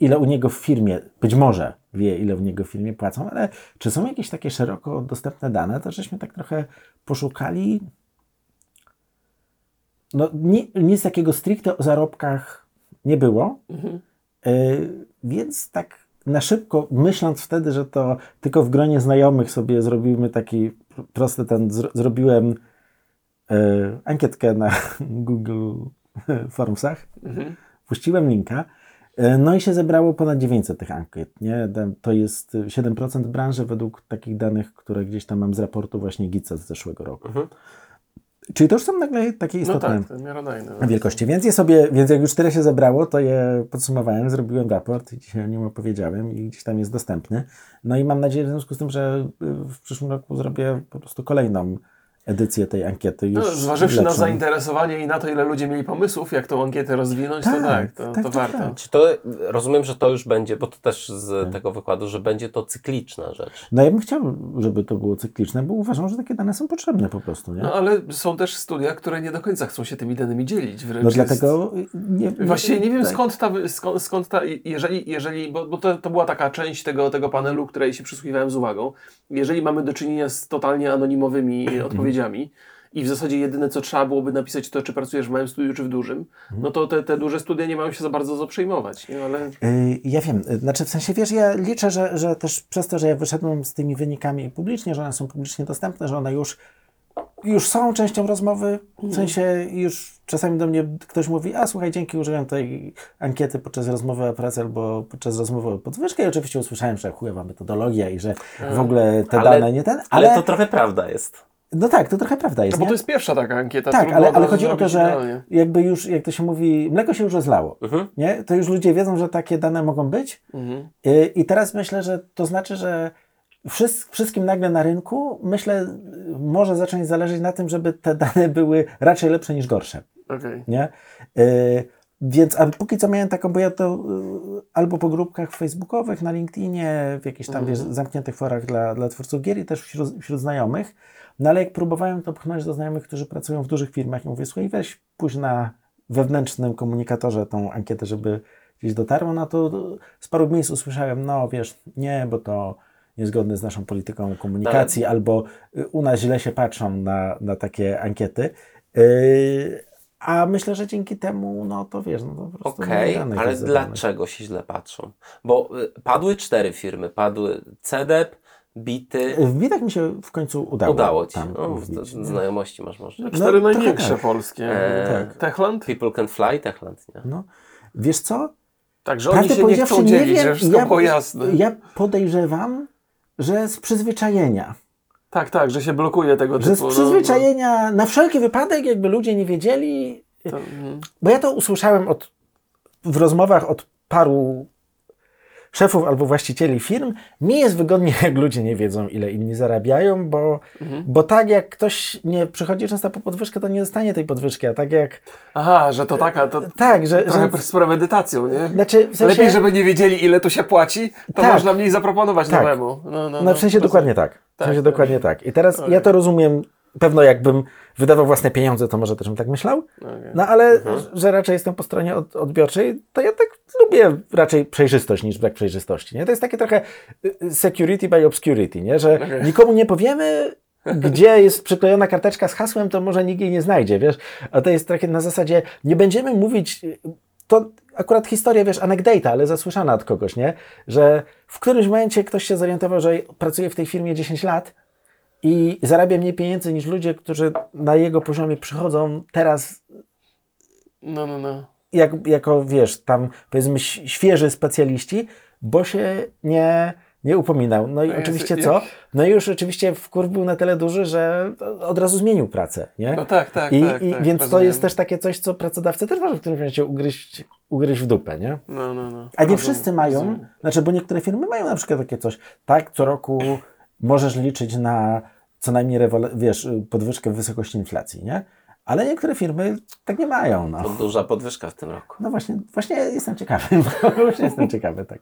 ile u niego w firmie, być może wie, ile u niego w firmie płacą, ale czy są jakieś takie szeroko dostępne dane, to żeśmy tak trochę poszukali. No nie, nic takiego stricte o zarobkach nie było, mhm. yy, więc tak na szybko, myśląc wtedy, że to tylko w gronie znajomych sobie zrobimy taki prosty ten, zro, zrobiłem yy, ankietkę na Google Formsach, mhm. puściłem linka, yy, no i się zebrało ponad dziewięćset tych ankiet, nie? To jest siedem procent branży według takich danych, które gdzieś tam mam z raportu właśnie Gica z zeszłego roku. Mhm. Czyli to już są nagle takie istotne no tak, wielkości. Więc je sobie, więc jak już tyle się zebrało, to je podsumowałem, zrobiłem raport i dzisiaj o nim opowiedziałem i gdzieś tam jest dostępny. No i mam nadzieję w związku z tym, że w przyszłym roku zrobię po prostu kolejną edycję tej ankiety. Już no, zważywszy lepszą. na zainteresowanie i na to, ile ludzie mieli pomysłów, jak tą ankietę rozwinąć, tak, to tak, to, tak, to tak, warto. Czy to, rozumiem, że to już będzie, bo to też z tak. tego wykładu, że będzie to cykliczna rzecz. No ja bym chciał, żeby to było cykliczne, bo uważam, że takie dane są potrzebne po prostu, nie? No ale są też studia, które nie do końca chcą się tymi danymi dzielić. Wręcz no dlatego... Jest... Nie, nie, Właściwie nie wiem, tak. skąd ta... Skąd, skąd ta jeżeli, jeżeli, bo, bo to, to była taka część tego, tego panelu, której się przysłuchiwałem z uwagą. Jeżeli mamy do czynienia z totalnie anonimowymi odpowiedziami i w zasadzie jedyne, co trzeba byłoby napisać, to czy pracujesz w małym studiu, czy w dużym, no to te, te duże studia nie mają się za bardzo zaprzejmować. Nie? Ale... Ja wiem, znaczy w sensie, wiesz, ja liczę, że, że też przez to, że ja wyszedłem z tymi wynikami publicznie, że one są publicznie dostępne, że one już już są częścią rozmowy, w sensie już czasami do mnie ktoś mówi, a słuchaj, dzięki, użyłem tej ankiety podczas rozmowy o pracy albo podczas rozmowy o podwyżkę i oczywiście usłyszałem, że chujowa metodologia i że w ogóle te ale, dane nie ten, ale... Ale to trochę prawda jest. No tak, to trochę prawda jest, no bo to jest pierwsza taka ankieta. Tak, ale, ale chodzi o to, że idealnie. Jakby już, jak to się mówi, mleko się już rozlało, mhm. nie? To już ludzie wiedzą, że takie dane mogą być mhm. I, i teraz myślę, że to znaczy, że wszystkim nagle na rynku, myślę, może zacząć zależeć na tym, żeby te dane były raczej lepsze niż gorsze. Okay. Nie? Yy, więc a póki co miałem taką, bo ja to yy, albo po grupkach facebookowych, na LinkedInie, w jakichś tam mm-hmm. wiesz, zamkniętych forach dla, dla twórców gier i też wśród, wśród znajomych, no ale jak próbowałem to pchnąć do znajomych, którzy pracują w dużych firmach i mówię, słuchaj, weź pójdź na wewnętrznym komunikatorze tą ankietę, żeby gdzieś dotarło, no to z paru miejsc usłyszałem, no wiesz, nie, bo to niezgodny z naszą polityką komunikacji, tak. albo u nas źle się patrzą na, na takie ankiety. Yy, a myślę, że dzięki temu, no to wiesz, no to po prostu... Okej, okay, ale dlaczego się źle patrzą? Bo padły cztery firmy, padły C D E P, Bity. W Bitach mi się w końcu udało. Udało ci. Tam, no, znajomości masz może. No, cztery no, największe tak. polskie. E, tak. Techland? People Can Fly, Techland. Nie? No. Wiesz co? Także oni się nie chcą dzielić, nie wiem, że wszystko ja, było jasne. Ja podejrzewam, że z przyzwyczajenia. Tak, tak, że się blokuje tego typu. Że z przyzwyczajenia, no, na wszelki wypadek, jakby ludzie nie wiedzieli. To, mm. Bo ja to usłyszałem od, w rozmowach od paru szefów albo właścicieli firm. Mi jest wygodnie, jak ludzie nie wiedzą, ile inni zarabiają, bo, mhm. bo tak jak ktoś nie przychodzi często po podwyżkę, to nie dostanie tej podwyżki, a tak jak... Aha, że to taka... To tak, że... Trochę że... z premedytacją, nie? Znaczy, w sensie... Lepiej, żeby nie wiedzieli, ile tu się płaci, to tak. można mniej zaproponować tak. nowemu. No, no, no, no w sensie no, dokładnie tak. tak. W sensie tak. dokładnie tak. I teraz okay. ja to rozumiem, pewno jakbym wydawał własne pieniądze, to może też bym tak myślał, okay. no ale mhm. że raczej jestem po stronie od, odbiorczej, to ja tak lubię raczej przejrzystość niż brak przejrzystości. Nie? To jest takie trochę security by obscurity, nie? Że okay. nikomu nie powiemy, gdzie jest przyklejona karteczka z hasłem, to może nikt jej nie znajdzie, wiesz? A to jest takie na zasadzie, nie będziemy mówić, to akurat historia, wiesz, anegdata, ale zasłyszana od kogoś, nie? Że w którymś momencie ktoś się zorientował, że pracuje w tej firmie dziesięć lat, i zarabia mniej pieniędzy niż ludzie, którzy na jego poziomie przychodzą teraz. No, no, no. Jak, jako, wiesz, tam powiedzmy świeży specjaliści, bo się nie, nie upominał. No i no oczywiście jest, co? No i już oczywiście wkurw był na tyle duży, że od razu zmienił pracę, nie? No tak, tak, I, tak. I, tak więc rozumiem. To jest też takie coś, co pracodawcy też może w którymś momencie ugryźć, ugryźć w dupę, nie? No, no, no. A nie wszyscy mają, rozumiem. Znaczy, bo niektóre firmy mają na przykład takie coś, tak, co roku możesz liczyć na co najmniej rewol- wiesz, podwyżkę w wysokości inflacji, nie? Ale niektóre firmy tak nie mają. No. To duża podwyżka w tym roku. No właśnie, właśnie jestem ciekawy. Właśnie jestem ciekawy, tak.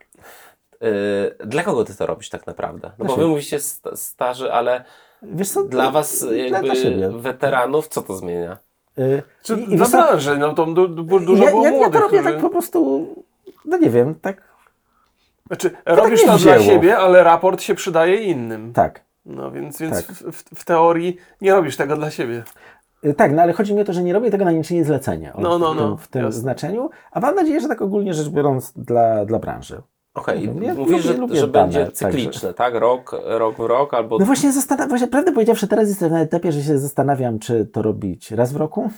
Yy, dla kogo ty to robisz tak naprawdę? No bo wy mówicie st- starzy, ale wiesz co, dla was jakby dla weteranów co to zmienia? Yy, Czy i, dla branży, no to du- du- dużo ja, było ja, młodych. Ja to robię którzy... tak po prostu, no nie wiem, tak. Znaczy, to robisz tak to wzięło. Dla siebie, ale raport się przydaje innym. Tak. No więc, więc tak. W, w teorii nie robisz tego dla siebie. Yy, tak, no ale chodzi mi o to, że nie robię tego na niczyje zlecenie. No, no, w tym, no. W tym znaczeniu. A mam nadzieję, że tak ogólnie rzecz biorąc dla, dla branży. Okej, okay. ja mówisz, lubię, że, lubię że dane, będzie cykliczne, także. Tak? Rok, rok w rok albo... No właśnie, zastan- właśnie, prawdę powiedziawszy, teraz jestem na etapie, że się zastanawiam, czy to robić raz w roku,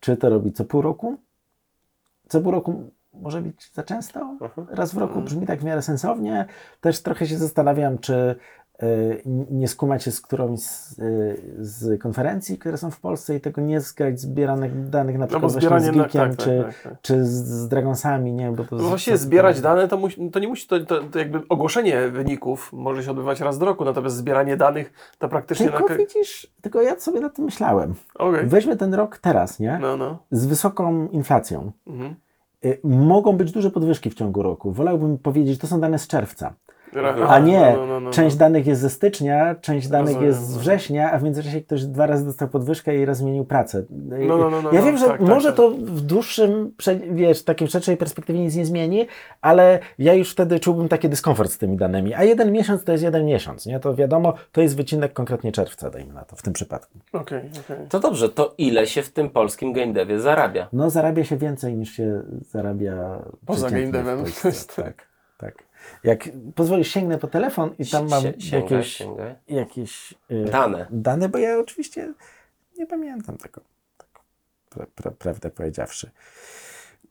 czy to robić co pół roku. Co pół roku... Może być za często? Raz w roku brzmi tak w miarę sensownie. Też trochę się zastanawiam, czy y, nie skumać się z którąś z, y, z konferencji, które są w Polsce i tego nie zgrać zbieranych danych na przykład no właśnie z Geekiem, tak, tak, czy, tak, tak. czy z Dragonsami, nie? Bo to no właśnie z, zbierać to... dane, to, mu, to nie musi, to, to, to jakby ogłoszenie wyników może się odbywać raz do roku, natomiast zbieranie danych to praktycznie... Tylko na... widzisz, tylko ja sobie nad tym myślałem. Okay. Weźmy ten rok teraz, nie? No, no. Z wysoką inflacją. Mhm. Mogą być duże podwyżki w ciągu roku. Wolałbym powiedzieć, to są dane z czerwca. A nie, no, no, no, część danych jest ze stycznia, część danych Rozumiem, jest z września, a w międzyczasie ktoś dwa razy dostał podwyżkę i raz zmienił pracę. No, no, no, no, ja wiem, że tak, może tak, to w dłuższym, wiesz, takim szerszej perspektywie nic nie zmieni, ale ja już wtedy czułbym taki dyskomfort z tymi danymi. A jeden miesiąc to jest jeden miesiąc, nie? To wiadomo, to jest wycinek konkretnie czerwca, dajmy na to, w tym przypadku. Okej, okay, okej. Okay. To dobrze, to ile się w tym polskim game devie zarabia? No zarabia się więcej niż się zarabia... Poza game devem. Tak, tak. Jak pozwolisz, sięgnę po telefon i tam mam sięgaj, jakieś, sięgaj. jakieś yy, dane. dane, bo ja oczywiście nie pamiętam tego, tego pra, pra, prawdę powiedziawszy.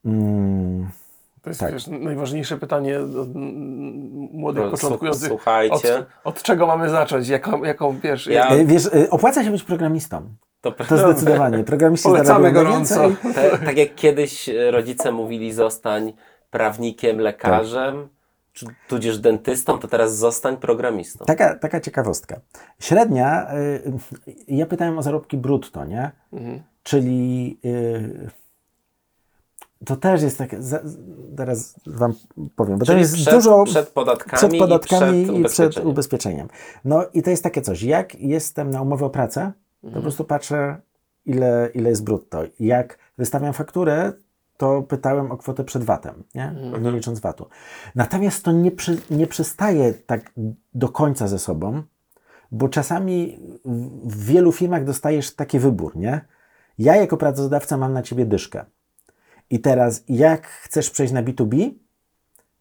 Mm, to jest tak. Wiesz, najważniejsze pytanie od młodych no, początkujących. Słuchajcie. Od, od czego mamy zacząć? Jaką, jaką wiesz, ja... jak... wiesz, opłaca się być programistą. To, to zdecydowanie. Programiści polecamy gorąco. Te, tak jak kiedyś rodzice mówili, zostań prawnikiem, lekarzem. Tak. Tudzież dentystą, to teraz zostań programistą. Taka, taka ciekawostka. Średnia, y, ja pytałem o zarobki brutto, nie? Mhm. Czyli y, to też jest takie, za, teraz Wam powiem, bo Czyli to jest przed, dużo przed podatkami, przed podatkami i, przed, i ubezpieczeniem. przed ubezpieczeniem. No i to jest takie coś, jak jestem na umowę o pracę, mhm. to po prostu patrzę, ile, ile jest brutto. Jak wystawiam fakturę, to pytałem o kwotę przed watem, nie, nie licząc watu. Natomiast to nie, przy, nie przystaje tak do końca ze sobą, bo czasami w wielu firmach dostajesz taki wybór, nie? Ja jako pracodawca mam na ciebie dyszkę. I teraz jak chcesz przejść na bi tu bi,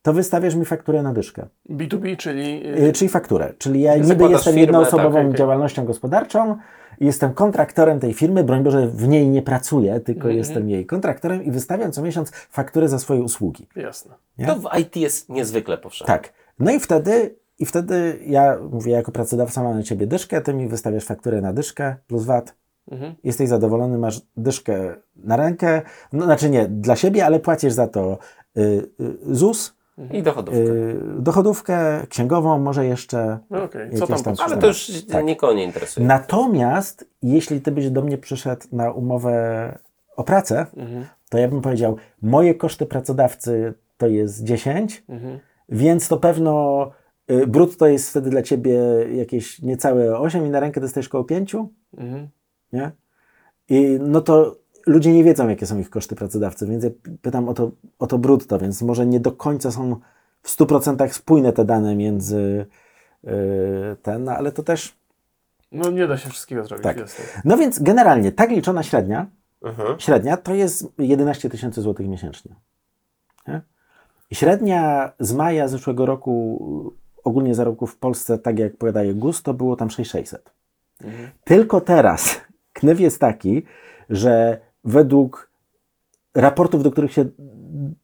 to wystawiasz mi fakturę na dyszkę. bi tu bi, czyli... Yy, czyli fakturę. Czyli ja niby jestem firmę, jednoosobową tak, działalnością okay. gospodarczą, jestem kontraktorem tej firmy, broń Boże, w niej nie pracuję, tylko mm-hmm. jestem jej kontraktorem i wystawiam co miesiąc fakturę za swoje usługi. Jasne. Nie? To w aj ti jest niezwykle powszechne. Tak. No i wtedy, i wtedy ja mówię, jako pracodawca mam na ciebie dyszkę, ty mi wystawiasz fakturę na dyszkę plus wat. Mhm. Jesteś zadowolony, masz dyszkę na rękę, no, znaczy nie dla siebie, ale płacisz za to y, y, ZUS, i dochodówkę. Yy, dochodówkę, księgową, może jeszcze. No okay. Co tam, tam ale to już tak. nikogo nie interesuje. Natomiast jeśli ty byś do mnie przyszedł na umowę o pracę, mhm. to ja bym powiedział, moje koszty pracodawcy to jest dziesięć, mhm. więc to pewno y, brutto jest wtedy dla ciebie jakieś niecałe osiem i na rękę dostajesz koło pięć. Mhm. Nie? I no to ludzie nie wiedzą, jakie są ich koszty pracodawcy, więc ja pytam o to, o to brutto, więc może nie do końca są w stu procentach spójne te dane między yy, ten, no, ale to też... No nie da się wszystkiego zrobić. Tak. No więc generalnie tak liczona średnia, uh-huh. średnia to jest jedenaście tysięcy złotych miesięcznie. Nie? Średnia z maja zeszłego roku ogólnie zarobków w Polsce, tak jak podaje GUS, to było tam sześć tysięcy sześćset. Uh-huh. Tylko teraz knyw jest taki, że według raportów, do których się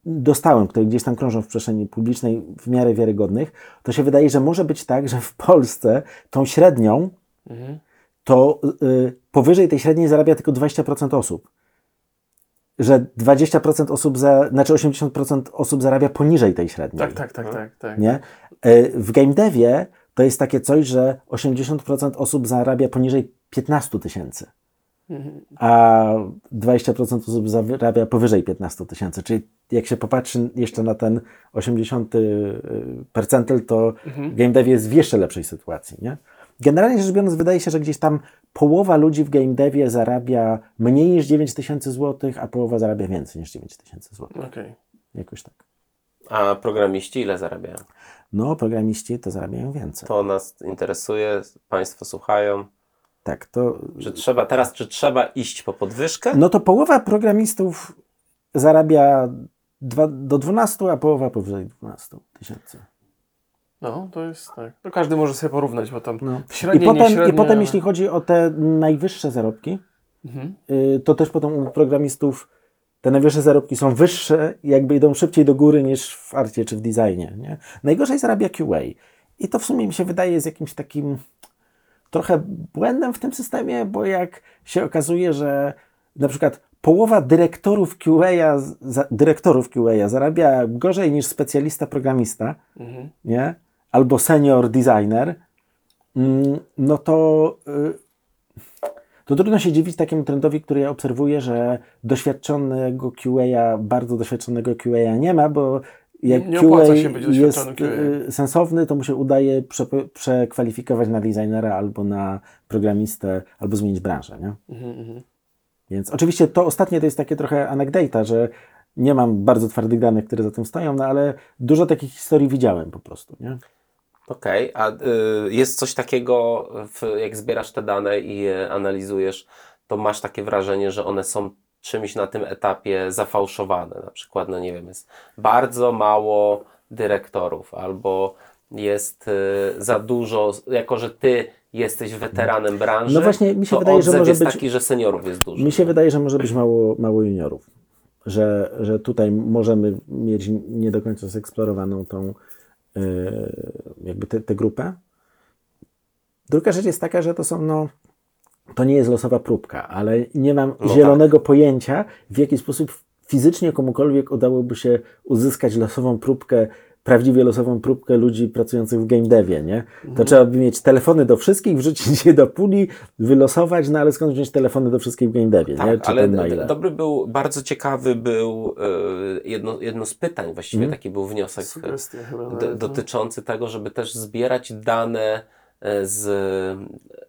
dostałem, które gdzieś tam krążą w przestrzeni publicznej w miarę wiarygodnych, to się wydaje, że może być tak, że w Polsce tą średnią, mhm. to y, powyżej tej średniej zarabia tylko dwadzieścia procent osób. Że dwadzieścia procent osób, za, znaczy osiemdziesiąt procent osób zarabia poniżej tej średniej. Tak, tak, tak. tak, tak. Nie? Y, w game devie to jest takie coś, że osiemdziesiąt procent osób zarabia poniżej piętnastu tysięcy. A dwadzieścia procent osób zarabia powyżej piętnastu tysięcy. Czyli jak się popatrzy jeszcze na ten osiemdziesiąt procent, to mhm. game dev jest w jeszcze lepszej sytuacji. Nie? Generalnie rzecz biorąc, wydaje się, że gdzieś tam połowa ludzi w game devie zarabia mniej niż dziewięć tysięcy złotych, a połowa zarabia więcej niż dziewięć tysięcy złotych. Okay. Jakoś tak. A programiści ile zarabiają? No, programiści to zarabiają więcej. To nas interesuje, Państwo słuchają. Tak, to... Czy trzeba teraz, czy trzeba iść po podwyżkę? No to połowa programistów zarabia dwa, do dwunastu, a połowa powyżej dwunastu tysięcy. No, to jest tak. To każdy może sobie porównać, bo tam no. średnie, I potem, średnie... I potem jeśli chodzi o te najwyższe zarobki, mhm. y, to też potem u programistów te najwyższe zarobki są wyższe, jakby idą szybciej do góry niż w arcie czy w designie. Nie? Najgorzej zarabia Q A. I to w sumie mi się wydaje z jakimś takim... trochę błędem w tym systemie, bo jak się okazuje, że na przykład połowa dyrektorów Q A, za, dyrektorów Q A zarabia gorzej niż specjalista programista, mhm. nie? Albo senior designer, no to, to trudno się dziwić takiemu trendowi, który ja obserwuję, że doświadczonego Q A, bardzo doświadczonego Q A nie ma, bo jak nie opłaca się być doświadczonym Q A. Jest sensowny, to mu się udaje prze, przekwalifikować na designera albo na programistę, albo zmienić branżę, nie? Mm-hmm. Więc oczywiście to ostatnie to jest takie trochę anegdota, że nie mam bardzo twardych danych, które za tym stoją, no ale dużo takich historii widziałem po prostu, nie? Okej, okay. A y, jest coś takiego, w, jak zbierasz te dane i je analizujesz, to masz takie wrażenie, że one są czymś na tym etapie zafałszowane. Na przykład, no nie wiem, jest bardzo mało dyrektorów albo jest y, za dużo, jako że ty jesteś weteranem branży, no właśnie, mi się to wydaje, odzew że może jest być, taki, że seniorów jest dużo. Mi się wydaje, że może być mało, mało juniorów. Że, że tutaj możemy mieć nie do końca zeksplorowaną tą Yy, jakby tę, tę grupę. Druga rzecz jest taka, że to są, no, to nie jest losowa próbka, ale nie mam no zielonego tak. pojęcia, w jaki sposób fizycznie komukolwiek udałoby się uzyskać losową próbkę, prawdziwie losową próbkę ludzi pracujących w game devie, nie? To mhm. trzeba by mieć telefony do wszystkich, wrzucić je do puli, wylosować, no ale skąd wziąć telefony do wszystkich w game devie, tak, nie? Czy ale ten dobry był, bardzo ciekawy był yy, jedno, jedno z pytań, właściwie mhm. taki był wniosek d- dotyczący tego, żeby też zbierać dane z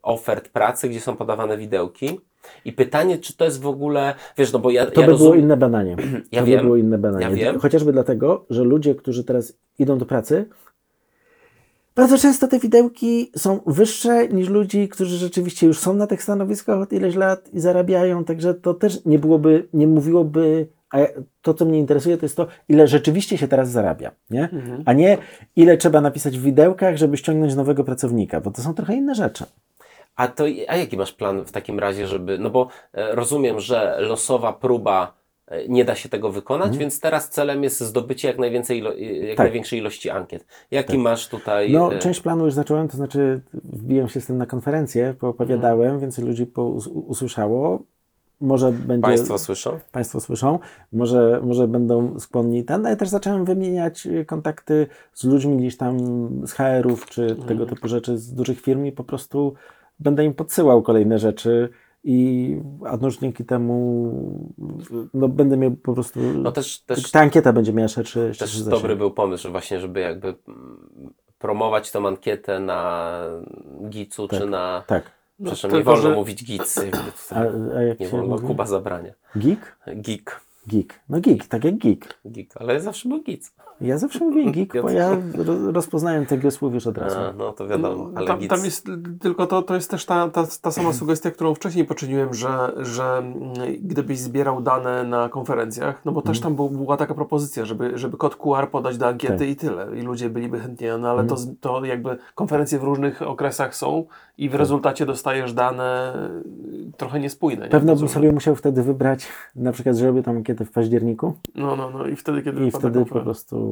ofert pracy, gdzie są podawane widełki. I pytanie, czy to jest w ogóle, wiesz, no bo ja, to ja by rozum... było inne badanie. Ja to wiem. By było inne badanie. Ja wiem. Chociażby dlatego, że ludzie, którzy teraz idą do pracy, bardzo często te widełki są wyższe niż ludzi, którzy rzeczywiście już są na tych stanowiskach od ileś lat i zarabiają, także to też nie byłoby, nie mówiłoby, a to, co mnie interesuje, to jest to, ile rzeczywiście się teraz zarabia, nie? Mhm. A nie ile trzeba napisać w widełkach, żeby ściągnąć nowego pracownika, bo to są trochę inne rzeczy. A to, a jaki masz plan w takim razie, żeby, no bo rozumiem, że losowa próba nie da się tego wykonać, mhm. więc teraz celem jest zdobycie jak najwięcej, jak tak. największej ilości ankiet. Jaki tak. masz tutaj... No, część planu już zacząłem, to znaczy wbiłem się z tym na konferencję, poopowiadałem, mhm. więcej ludzi usłyszało. Może będzie... Państwo słyszą? Państwo słyszą. Może, może będą skłonni ten, ale też zacząłem wymieniać kontakty z ludźmi gdzieś tam z H R ów, czy mhm. tego typu rzeczy z dużych firm i po prostu będę im podsyłał kolejne rzeczy i a no, dzięki temu no, będę miał po prostu... No też, też, ta ankieta będzie miała szerszy... szerszy też dobry zasięg. Był pomysł właśnie, żeby jakby promować tą ankietę na Gicu tak, czy na... Tak. Przepraszam, no, nie wolno że... mówić Gic. A, a jak nie wolno, mówi? Kuba zabrania. Geek? Geek. Geek. No geek, tak jak geek. Geek, ale zawsze był Gic. Ja zawsze mówię geek, bo ja rozpoznaję tego słowa już od razu. A, no to wiadomo, ale tam, tam jest tylko to, to jest też ta, ta, ta sama sugestia, którą wcześniej poczyniłem, że, że gdybyś zbierał dane na konferencjach, no bo też tam była taka propozycja, żeby, żeby kod Q R podać do ankiety tak. i tyle. I ludzie byliby chętni, no ale to, to jakby konferencje w różnych okresach są i w rezultacie dostajesz dane trochę niespójne. Nie? Pewno bym sobie musiał wtedy wybrać, na przykład, że robię tą ankietę w październiku. No, no, no i wtedy, kiedy I wtedy po prostu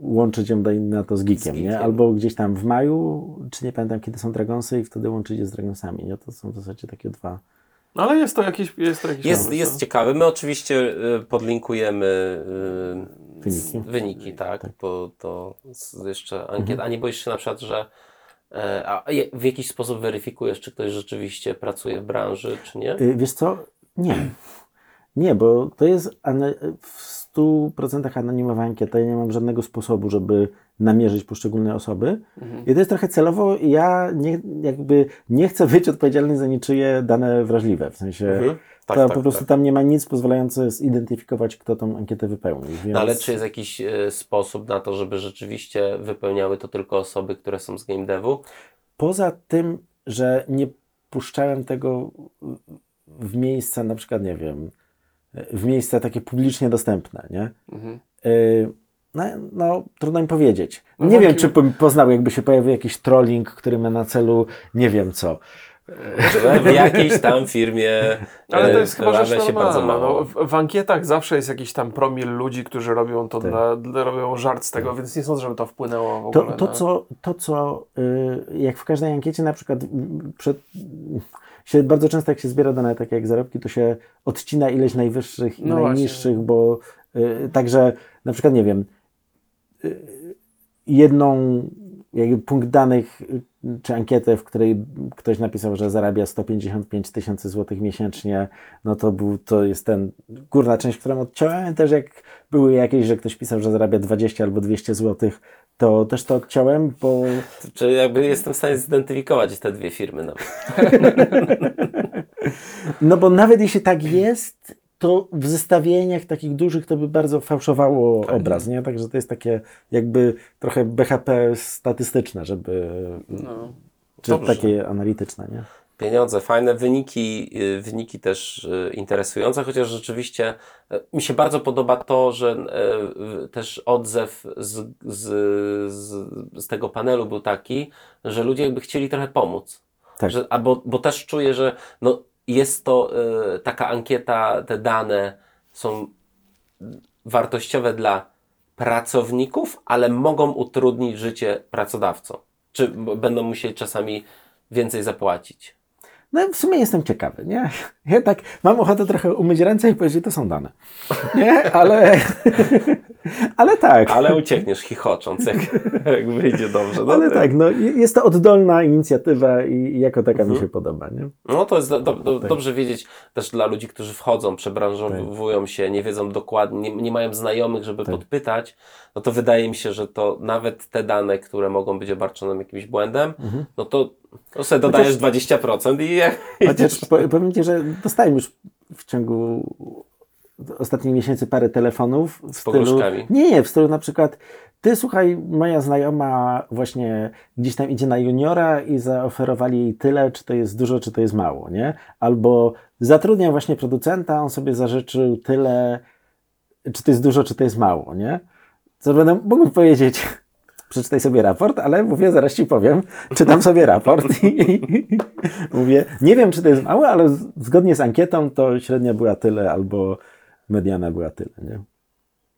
łączyć ją na to z geekiem, z geekiem, nie? Albo gdzieś tam w maju, czy nie pamiętam, kiedy są Dragonsy i wtedy łączyć je z Dragonsami, nie? To są w zasadzie takie dwa... Ale jest to jakiś... Jest, to jakiś jest, moment, jest ciekawe. My oczywiście podlinkujemy yy, wyniki. wyniki, tak? tak. Bo to jeszcze ankieta. Mhm. A nie boisz się na przykład, że a w jakiś sposób weryfikujesz, czy ktoś rzeczywiście pracuje w branży, czy nie? Yy, wiesz co? Nie. Nie, bo to jest... w stu procentach anonimowa ankieta. Ja nie mam żadnego sposobu, żeby namierzyć poszczególne osoby. Mhm. I to jest trochę celowo. Ja nie, jakby nie chcę być odpowiedzialny za niczyje dane wrażliwe. W sensie mhm. tak, to tak, po prostu tak. tam nie ma nic pozwalające zidentyfikować, kto tą ankietę wypełni. Więc... No ale czy jest jakiś y, sposób na to, żeby rzeczywiście wypełniały to tylko osoby, które są z game devu? Poza tym, że nie puszczałem tego w miejsca, na przykład, nie wiem, w miejsca takie publicznie dostępne, nie? Mhm. Y, no, no, trudno mi powiedzieć. No nie wiem, czy bym poznał, jakby się pojawił jakiś trolling, który ma na celu nie wiem co. W jakiejś tam firmie ale to jest chyba rzecz się bardzo mało. No, w, w ankietach zawsze jest jakiś tam promil ludzi, którzy robią to, tak. dla, dla, robią żart z tego, tak. więc nie sądzę, żeby to wpłynęło w ogóle. To, to na... co, to, co y, jak w każdej ankiecie na przykład przed... Się bardzo często jak się zbiera dane takie jak zarobki, to się odcina ileś najwyższych i no najniższych, właśnie. Bo y, także na przykład, nie wiem, y, jedną jakby punkt danych y, czy ankietę, w której ktoś napisał, że zarabia sto pięćdziesiąt pięć tysięcy złotych miesięcznie, no to był, to jest ten górna część, którą odciąłem. Też jak były jakieś, że ktoś pisał, że zarabia dwadzieścia albo dwieście złotych, to też to odciąłem, bo... Czyli jakby jestem w stanie zidentyfikować te dwie firmy nawet. No bo nawet jeśli tak jest, to w zestawieniach takich dużych to by bardzo fałszowało tak, obraz, nie? Także to jest takie jakby trochę B H P statystyczne, żeby... No, czy dobrze. Takie analityczne, nie? Pieniądze, fajne wyniki, wyniki też interesujące, chociaż rzeczywiście mi się bardzo podoba to, że też odzew z, z, z tego panelu był taki, że ludzie jakby chcieli trochę pomóc. Tak. Że, a bo, bo też czuję, że no jest to taka ankieta, te dane są wartościowe dla pracowników, ale mogą utrudnić życie pracodawcom. Czy będą musieli czasami więcej zapłacić? No w sumie jestem ciekawy, nie? Ja tak mam ochotę trochę umyć ręce i powiedzieć, to są dane. Nie? Ale... Ale tak. Ale uciekniesz chichocząc, jak, jak wyjdzie dobrze. No ale tak, tak, no jest to oddolna inicjatywa i jako taka mhm. mi się podoba, nie? No to jest do, do, do, dobrze wiedzieć też dla ludzi, którzy wchodzą, przebranżowują tak. się, nie wiedzą dokładnie, nie, nie mają znajomych, żeby tak. podpytać, no to wydaje mi się, że to nawet te dane, które mogą być obarczone jakimś błędem, mhm. no to no sobie dodajesz chociaż, dwadzieścia procent i... Chociaż po, powiem Ci, że dostałem już w ciągu ostatnich miesięcy parę telefonów w z stylu, nie, nie, w stylu na przykład ty słuchaj, moja znajoma właśnie gdzieś tam idzie na juniora i zaoferowali jej tyle, czy to jest dużo, czy to jest mało, nie? Albo zatrudnia właśnie producenta, on sobie zażyczył tyle, czy to jest dużo, czy to jest mało, nie? Co będę mógł powiedzieć, przeczytaj sobie raport, ale mówię, zaraz Ci powiem, czytam sobie raport i mówię, nie wiem, czy to jest mało, ale zgodnie z ankietą to średnia była tyle, albo mediana była tyle, nie?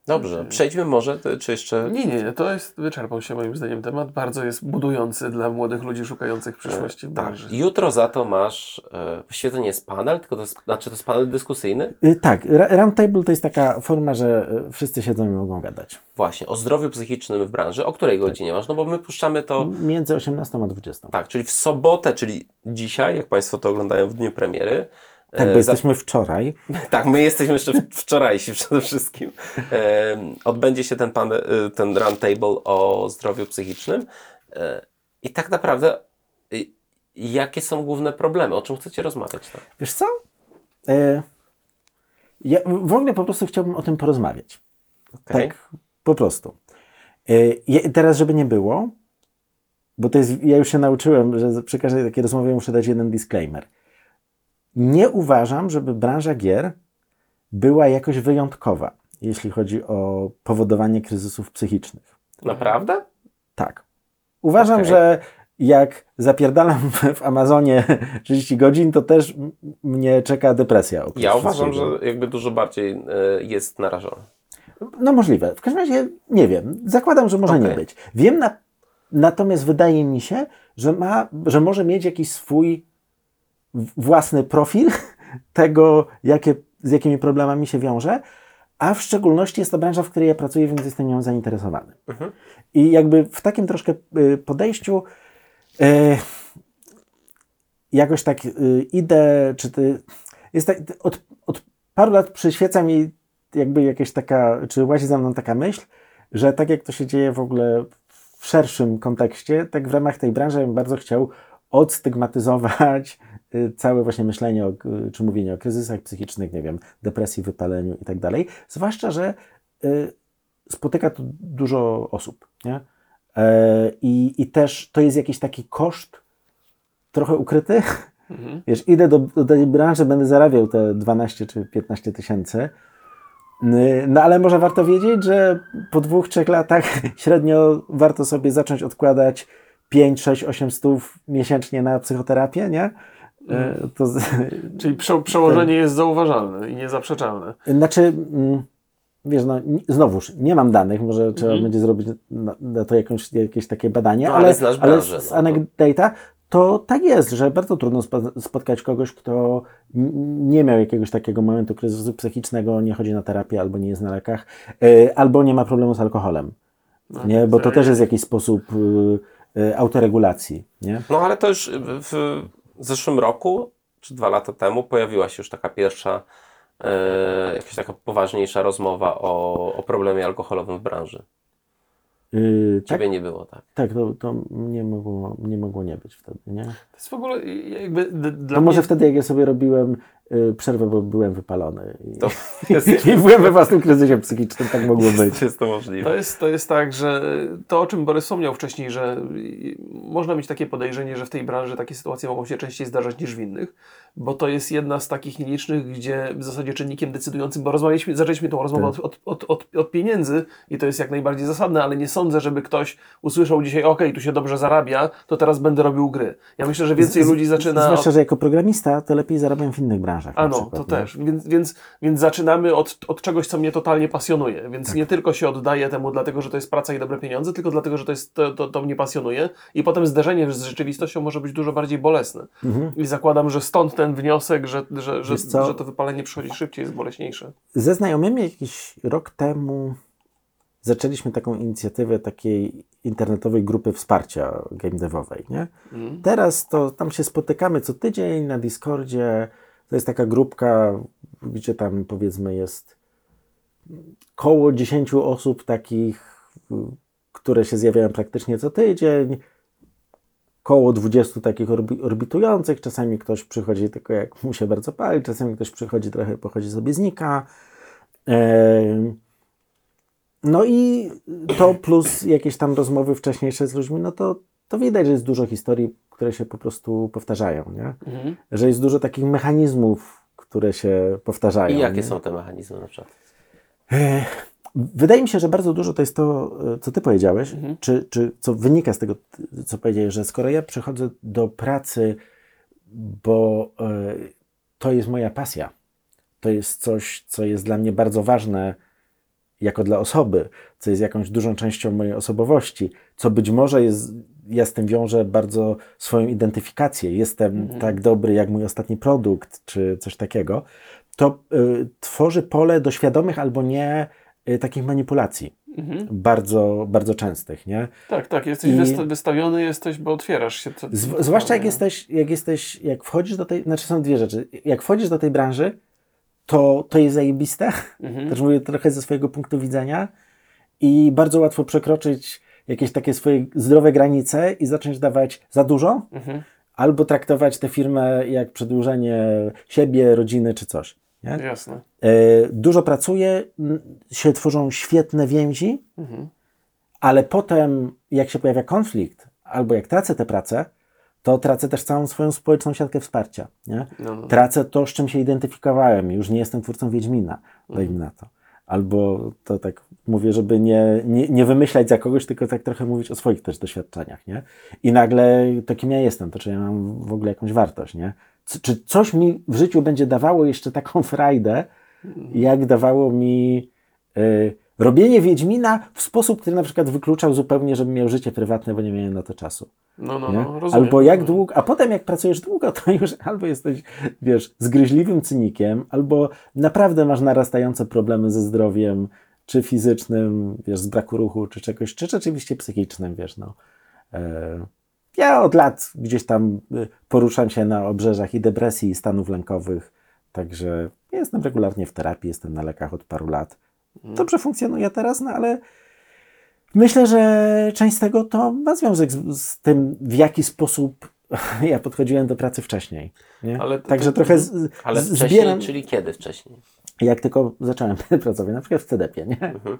Dobrze, przejdźmy może, czy jeszcze... Nie, nie, nie, to jest, wyczerpał się moim zdaniem temat, bardzo jest budujący dla młodych ludzi szukających przyszłości. E, tak, jutro za to masz, e, właściwie to nie jest panel, tylko to jest, znaczy to jest panel dyskusyjny? E, tak, roundtable to jest taka forma, że wszyscy siedzą i mogą gadać. Właśnie, o zdrowiu psychicznym w branży, o której godzinie tak. masz, no bo my puszczamy to... Między osiemnastą a dwudziestą. Tak, czyli w sobotę, czyli dzisiaj, jak Państwo to oglądają w dniu premiery, tak, bo jesteśmy wczoraj. Tak, my jesteśmy jeszcze wczorajsi przede wszystkim. Odbędzie się ten, pan, ten roundtable o zdrowiu psychicznym. I tak naprawdę, jakie są główne problemy? O czym chcecie rozmawiać? Tak? Wiesz co? Ja w ogóle po prostu chciałbym o tym porozmawiać. Okay. Tak, po prostu. Teraz, żeby nie było, bo to jest, ja już się nauczyłem, że przy każdej takiej rozmowie muszę dać jeden disclaimer. Nie uważam, żeby branża gier była jakoś wyjątkowa, jeśli chodzi o powodowanie kryzysów psychicznych. Naprawdę? Tak. Uważam, okay. że jak zapierdalam w Amazonie trzydzieści godzin, to też mnie czeka depresja. Ja uważam, że jakby dużo bardziej jest narażony. No możliwe. W każdym razie nie wiem. Zakładam, że może okay. nie być. Wiem, na... natomiast wydaje mi się, że, ma... że może mieć jakiś swój własny profil tego, jakie, z jakimi problemami się wiąże, a w szczególności jest to branża, w której ja pracuję, więc jestem nią zainteresowany. Mhm. I jakby w takim troszkę podejściu yy, jakoś tak yy, idę, czy ty... Jest tak, od, od paru lat przyświeca mi jakby jakaś taka, czy łazi za mną taka myśl, że tak jak to się dzieje w ogóle w szerszym kontekście, tak w ramach tej branży bym bardzo chciał odstygmatyzować całe właśnie myślenie o, czy mówienie o kryzysach psychicznych, nie wiem, depresji, wypaleniu i tak dalej. Zwłaszcza, że y, spotyka to dużo osób, nie? I y, y, y też to jest jakiś taki koszt trochę ukryty. Mhm. Wiesz, idę do, do tej branży, będę zarabiał te dwanaście czy piętnaście tysięcy, y, no ale może warto wiedzieć, że po dwóch, trzech latach średnio warto sobie zacząć odkładać pięć, sześć, osiem stów miesięcznie na psychoterapię, nie? To z... Czyli przełożenie jest zauważalne i niezaprzeczalne. Znaczy, wiesz, no, znowuż, nie mam danych, może trzeba mhm. będzie zrobić na, na to jakąś, jakieś takie badanie, no, ale, ale, znasz branżę, ale z anegdata to tak jest, że bardzo trudno spotkać kogoś, kto nie miał jakiegoś takiego momentu kryzysu psychicznego, nie chodzi na terapię albo nie jest na lekach, albo nie ma problemu z alkoholem, no, nie? Bo to też jest jakiś sposób autoregulacji, nie? No ale to już w zeszłym roku, czy dwa lata temu pojawiła się już taka pierwsza e, jakaś taka poważniejsza rozmowa o, o problemie alkoholowym w branży. Yy, Ciebie tak? nie było, tak? Tak, to, to nie, mogło, nie mogło nie być wtedy, nie? To jest w ogóle jakby... D- dla no mnie... może wtedy, jak ja sobie robiłem yy, przerwę, bo byłem wypalony i, to jest... i byłem we własnym kryzysie psychicznym, tak mogło jest, być. Jest to możliwe. To jest, to jest tak, że to, o czym Borys wspomniał wcześniej, że można mieć takie podejrzenie, że w tej branży takie sytuacje mogą się częściej zdarzać niż w innych, bo to jest jedna z takich nielicznych, gdzie w zasadzie czynnikiem decydującym, bo rozmawialiśmy, zaczęliśmy tą rozmowę od, od, od, od, od pieniędzy i to jest jak najbardziej zasadne, ale nie sądzę, żeby ktoś usłyszał dzisiaj, okej, okay, tu się dobrze zarabia, to teraz będę robił gry. Ja myślę, że więcej z, ludzi zaczyna... Zwłaszcza, od... że jako programista to lepiej zarabiam w innych branżach. A no, przykład, to nie? też. Więc, więc, więc zaczynamy od, od czegoś, co mnie totalnie pasjonuje. Więc tak. nie tylko się oddaję temu dlatego, że to jest praca i dobre pieniądze, tylko dlatego, że to, jest, to, to, to mnie pasjonuje i potem zderzenie z rzeczywistością może być dużo bardziej bolesne. Mhm. I zakładam, że stąd ten wniosek, że, że, że, że to wypalenie przychodzi szybciej, jest boleśniejsze. Ze znajomymi jakiś rok temu zaczęliśmy taką inicjatywę takiej internetowej grupy wsparcia game devowej, nie? Mm. Teraz to tam się spotykamy co tydzień na Discordzie. To jest taka grupka, gdzie tam powiedzmy jest koło dziesięciu osób takich, które się zjawiają praktycznie co tydzień. Koło dwudziestu takich orbi- orbitujących. Czasami ktoś przychodzi tylko jak mu się bardzo pali, czasami ktoś przychodzi trochę, pochodzi sobie znika. Eee... No i to plus jakieś tam rozmowy wcześniejsze z ludźmi, no to, to widać, że jest dużo historii, które się po prostu powtarzają, nie? Mhm. Że jest dużo takich mechanizmów, które się powtarzają. I jakie nie? są te mechanizmy na przykład? Wydaje mi się, że bardzo dużo to jest to, co ty powiedziałeś, mhm. czy, czy co wynika z tego, co powiedziałeś, że skoro ja przychodzę do pracy, bo y, to jest moja pasja, to jest coś, co jest dla mnie bardzo ważne, jako dla osoby, co jest jakąś dużą częścią mojej osobowości, co być może jest, ja z tym wiążę bardzo swoją identyfikację, jestem mhm. tak dobry jak mój ostatni produkt, czy coś takiego, to y, tworzy pole do świadomych albo nie y, takich manipulacji. Mhm. Bardzo, bardzo częstych, nie? Tak, tak, jesteś I... wystawiony, jesteś, bo otwierasz się. Co... Z, zwłaszcza jak jesteś, jak jesteś, jak wchodzisz do tej, znaczy są dwie rzeczy, jak wchodzisz do tej branży, To, to jest zajebiste, mhm. też mówię trochę ze swojego punktu widzenia i bardzo łatwo przekroczyć jakieś takie swoje zdrowe granice i zacząć dawać za dużo, mhm. albo traktować tę firmę jak przedłużenie siebie, rodziny czy coś. Nie? Jasne. Y, dużo pracuję, się tworzą świetne więzi, mhm. ale potem jak się pojawia konflikt albo jak tracę tę pracę, to tracę też całą swoją społeczną siatkę wsparcia. Nie? No, no. Tracę to, z czym się identyfikowałem. Już nie jestem twórcą Wiedźmina, dajmy na to. Albo to tak mówię, żeby nie, nie, nie wymyślać za kogoś, tylko tak trochę mówić o swoich też doświadczeniach. Nie? I nagle to, kim ja jestem, to czy ja mam w ogóle jakąś wartość. Nie? C- czy coś mi w życiu będzie dawało jeszcze taką frajdę, jak dawało mi... Yy, Robienie Wiedźmina w sposób, który na przykład wykluczał zupełnie, żebym miał życie prywatne, bo nie miałem na to czasu. No, no, no, rozumiem. Albo jak długo, a potem jak pracujesz długo, to już albo jesteś, wiesz, zgryźliwym cynikiem, albo naprawdę masz narastające problemy ze zdrowiem, czy fizycznym, wiesz, z braku ruchu, czy czegoś, czy rzeczywiście psychicznym, wiesz, no. Ja od lat gdzieś tam poruszam się na obrzeżach i depresji, i stanów lękowych, także ja jestem regularnie w terapii, jestem na lekach od paru lat. Dobrze funkcjonuje teraz, no ale myślę, że część z tego to ma związek z, z tym, w jaki sposób ja podchodziłem do pracy wcześniej. Nie? Ale Także ty, trochę z, ale z, wcześniej, zbieram... Czyli kiedy wcześniej? Jak tylko zacząłem pracować, na przykład w C D P, nie? Mhm.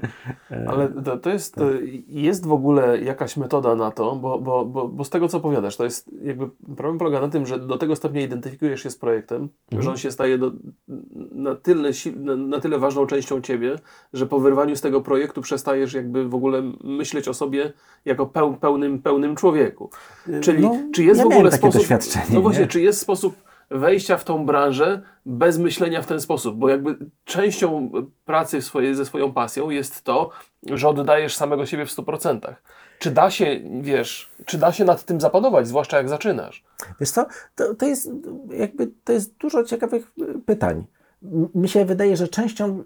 Ale to, to jest, to jest w ogóle jakaś metoda na to, bo, bo, bo, bo z tego, co opowiadasz, to jest jakby problem polega na tym, że do tego stopnia identyfikujesz się z projektem, mhm. że on się staje do, na, tyle, na, na tyle ważną częścią ciebie, że po wyrwaniu z tego projektu przestajesz jakby w ogóle myśleć o sobie jako peł, pełnym, pełnym człowieku. Czyli no, czy jest ja w ogóle sposób... No właśnie, nie? Czy jest sposób wejścia w tą branżę bez myślenia w ten sposób, bo jakby częścią pracy swojej, ze swoją pasją jest to, że oddajesz samego siebie w stu procentach. Czy da się, wiesz, czy da się nad tym zapanować, zwłaszcza jak zaczynasz? Wiesz co, to, to jest jakby, to jest dużo ciekawych pytań. Mi się wydaje, że częścią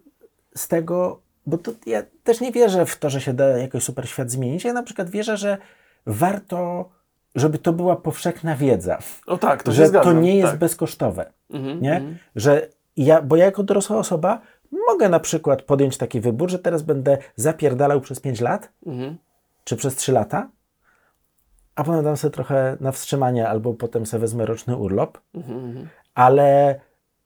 z tego, bo to ja też nie wierzę w to, że się da jakoś super świat zmienić. Ja na przykład wierzę, że warto żeby to była powszechna wiedza. O tak, to się że zgadzam, to nie jest tak bezkosztowe. Mm-hmm, nie? Mm. Że I ja, bo ja jako dorosła osoba mogę na przykład podjąć taki wybór, że teraz będę zapierdalał przez pięć lat, mhm. czy przez trzy lata, a potem dam sobie trochę na wstrzymanie, albo potem sobie wezmę roczny urlop, mhm, ale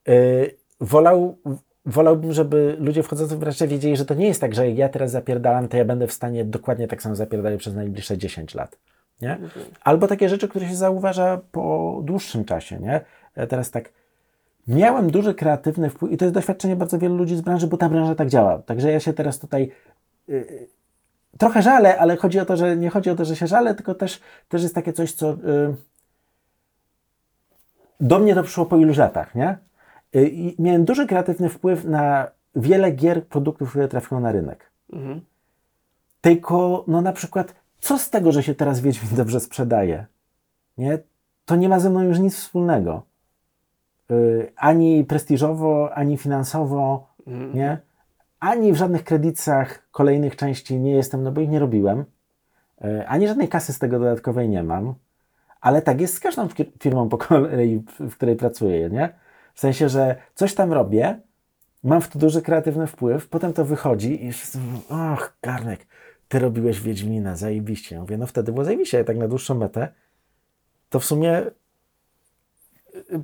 yy, wolał, wolałbym, żeby ludzie wchodzący w branżę wiedzieli, że to nie jest tak, że jak ja teraz zapierdalam, to ja będę w stanie dokładnie tak samo zapierdalać przez najbliższe dziesięć lat. Nie? Mhm. Albo takie rzeczy, które się zauważa po dłuższym czasie. Nie? Teraz tak, miałem duży kreatywny wpływ i to jest doświadczenie bardzo wielu ludzi z branży, bo ta branża tak działa. Także ja się teraz tutaj yy, trochę żalę, ale chodzi o to, że nie chodzi o to, że się żalę, tylko też, też jest takie coś, co yy, do mnie to przyszło po iluś latach, nie? Yy, miałem duży kreatywny wpływ na wiele gier, produktów, które trafią na rynek. Mhm. Tylko, no na przykład, co z tego, że się teraz Wiedźmin dobrze sprzedaje? Nie? To nie ma ze mną już nic wspólnego. Yy, ani prestiżowo, ani finansowo, mhm. nie? Ani w żadnych kredytach kolejnych części nie jestem, no bo ich nie robiłem. Yy, ani żadnej kasy z tego dodatkowej nie mam. Ale tak jest z każdą firmą, po kolei, w której pracuję, nie? W sensie, że coś tam robię, mam w to duży kreatywny wpływ, potem to wychodzi i wszyscy mówią, och, Garnek, ty robiłeś Wiedźmina, zajebiście. Ja mówię, no wtedy było zajebiście, ale tak na dłuższą metę to w sumie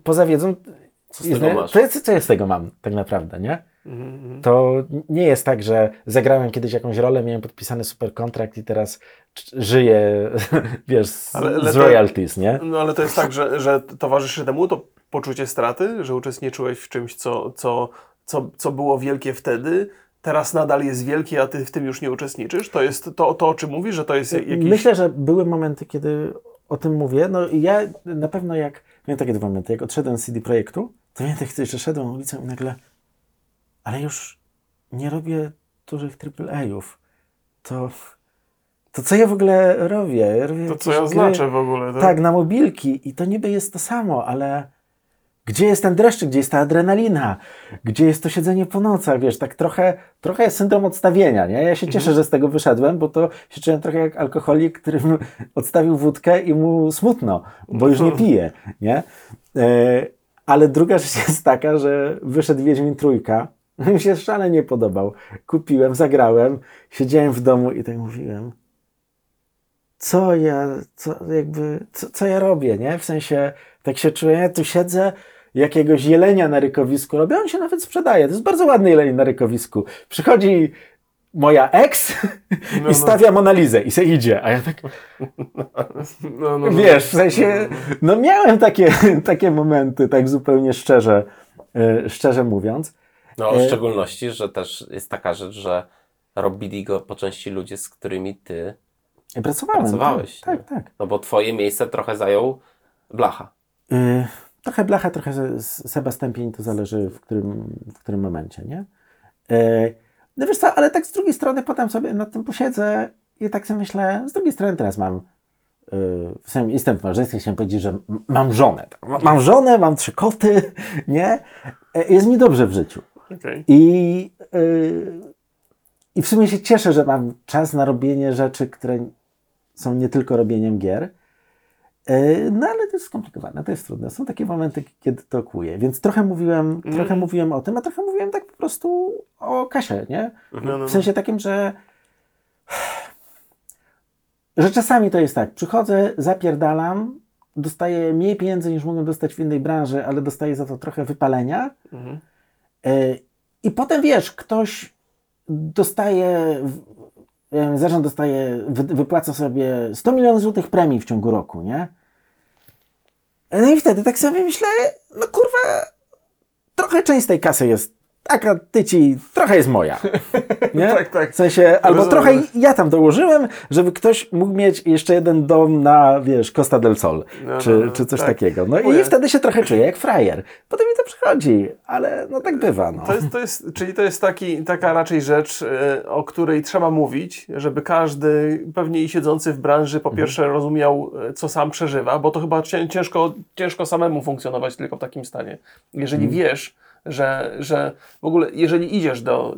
poza wiedzą, co z tego, masz? To, co ja z tego mam tak naprawdę, nie? To nie jest tak, że zagrałem kiedyś jakąś rolę, miałem podpisany super kontrakt i teraz żyję, wiesz, z, ale, ale z royalties, to, nie? No ale to jest tak, że, że towarzyszy temu to poczucie straty, że uczestniczyłeś w czymś, co, co, co, co było wielkie wtedy, teraz nadal jest wielkie, a ty w tym już nie uczestniczysz? To jest to, to o czym mówisz, że to jest jakiś... Myślę, że były momenty, kiedy o tym mówię. No i ja na pewno jak, miałem takie dwa momenty, jak odszedłem z C D Projektu, to miałem tak, że szedłem ulicą i nagle... ale już nie robię dużych triple A-ów. To, to co ja w ogóle robię? robię to co ja znaczę w ogóle. Tak? tak, na mobilki. I to niby jest to samo, ale gdzie jest ten dreszczyk? Gdzie jest ta adrenalina? Gdzie jest to siedzenie po nocach? Wiesz, tak trochę, trochę jest syndrom odstawienia, nie? Ja się cieszę, mhm. że z tego wyszedłem, bo to się czułem trochę jak alkoholik, którym odstawił wódkę i mu smutno, bo już nie pije, nie? Yy, ale druga rzecz jest taka, że wyszedł Wiedźmin Trójka, mi się szale nie podobał. Kupiłem, zagrałem, siedziałem w domu i tak mówiłem, co ja, co, jakby, co, co ja robię, nie? W sensie, tak się czuję, ja tu siedzę, jakiegoś jelenia na rykowisku robię, on się nawet sprzedaje, to jest bardzo ładny jeleń na rykowisku. Przychodzi moja ex no, no. i stawia Monalizę i se idzie, a ja tak... No, no, wiesz, w sensie, no miałem takie, takie momenty, tak zupełnie szczerze, yy, szczerze mówiąc. No, w szczególności, że też jest taka rzecz, że robili go po części ludzie, z którymi ty Pracowałem, pracowałeś. Tak, tak, tak. No bo twoje miejsce trochę zajął Blacha. Yy, trochę Blacha, trochę Seba Stępień, to zależy w którym, w którym momencie, nie? Yy, no wiesz co, ale tak z drugiej strony potem sobie nad tym posiedzę i tak sobie myślę, z drugiej strony teraz mam Yy, jestem w małżeństwie, chciałem powiedzieć, że mam żonę. Ma, mam żonę, mam trzy koty, nie? Yy, jest mi dobrze w życiu. Okay. I, yy, I w sumie się cieszę, że mam czas na robienie rzeczy, które są nie tylko robieniem gier. Yy, no ale to jest skomplikowane, to jest trudne. Są takie momenty, kiedy to kłuje. Więc trochę mówiłem, mm. trochę mówiłem o tym, a trochę mówiłem tak po prostu o kasie, nie? No, no, no. W sensie takim, że że czasami to jest tak, przychodzę, zapierdalam, dostaję mniej pieniędzy niż mogłem dostać w innej branży, ale dostaję za to trochę wypalenia. Mhm. I potem wiesz, ktoś dostaje, zarząd dostaje, wypłaca sobie sto milionów złotych premii w ciągu roku, nie? No i wtedy tak sobie myślę, no kurwa, trochę część z tej kasy jest taka tyci, trochę jest moja. Nie? Tak, tak. W sensie, albo Rozumiem. trochę ja tam dołożyłem, żeby ktoś mógł mieć jeszcze jeden dom na, wiesz, Costa del Sol, no, czy, no, czy coś tak. takiego. No Uja. i wtedy się trochę czuję jak frajer. Potem mi to przychodzi, ale no tak bywa. No. To jest, to jest, czyli to jest taki, taka raczej rzecz, o której trzeba mówić, żeby każdy, pewnie i siedzący w branży, po pierwsze mhm. rozumiał, co sam przeżywa, bo to chyba ciężko, ciężko samemu funkcjonować tylko w takim stanie. Jeżeli mhm. wiesz, Że, że w ogóle, jeżeli idziesz do...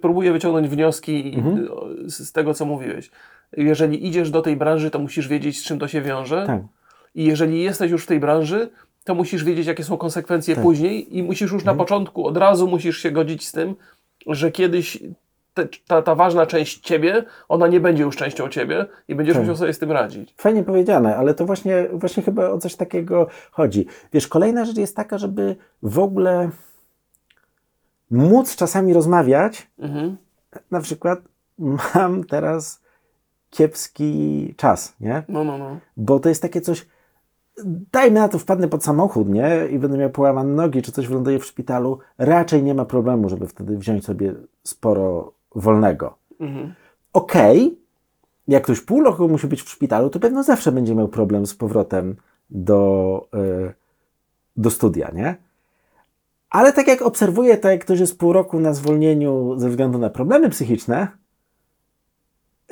Próbuję wyciągnąć wnioski mhm. z tego, co mówiłeś. Jeżeli idziesz do tej branży, to musisz wiedzieć, z czym to się wiąże. Tak. I jeżeli jesteś już w tej branży, to musisz wiedzieć, jakie są konsekwencje tak. później i musisz już mhm. na początku, od razu musisz się godzić z tym, że kiedyś te, ta, ta ważna część ciebie, ona nie będzie już częścią ciebie i będziesz tak. musiał sobie z tym radzić. Fajnie powiedziane, ale to właśnie, właśnie chyba o coś takiego chodzi. Wiesz, kolejna rzecz jest taka, żeby w ogóle móc czasami rozmawiać. Mhm. Na przykład mam teraz kiepski czas, nie? No, no, no. Bo to jest takie coś, dajmy na to, wpadnę pod samochód, nie? I będę miał połamane nogi, czy coś wyląduje w szpitalu. Raczej nie ma problemu, żeby wtedy wziąć sobie sporo wolnego. Mhm. Okej, okay, jak ktoś pół roku musi być w szpitalu, to pewno zawsze będzie miał problem z powrotem do, yy, do studia, nie? Ale tak jak obserwuję, tak jak ktoś jest pół roku na zwolnieniu ze względu na problemy psychiczne,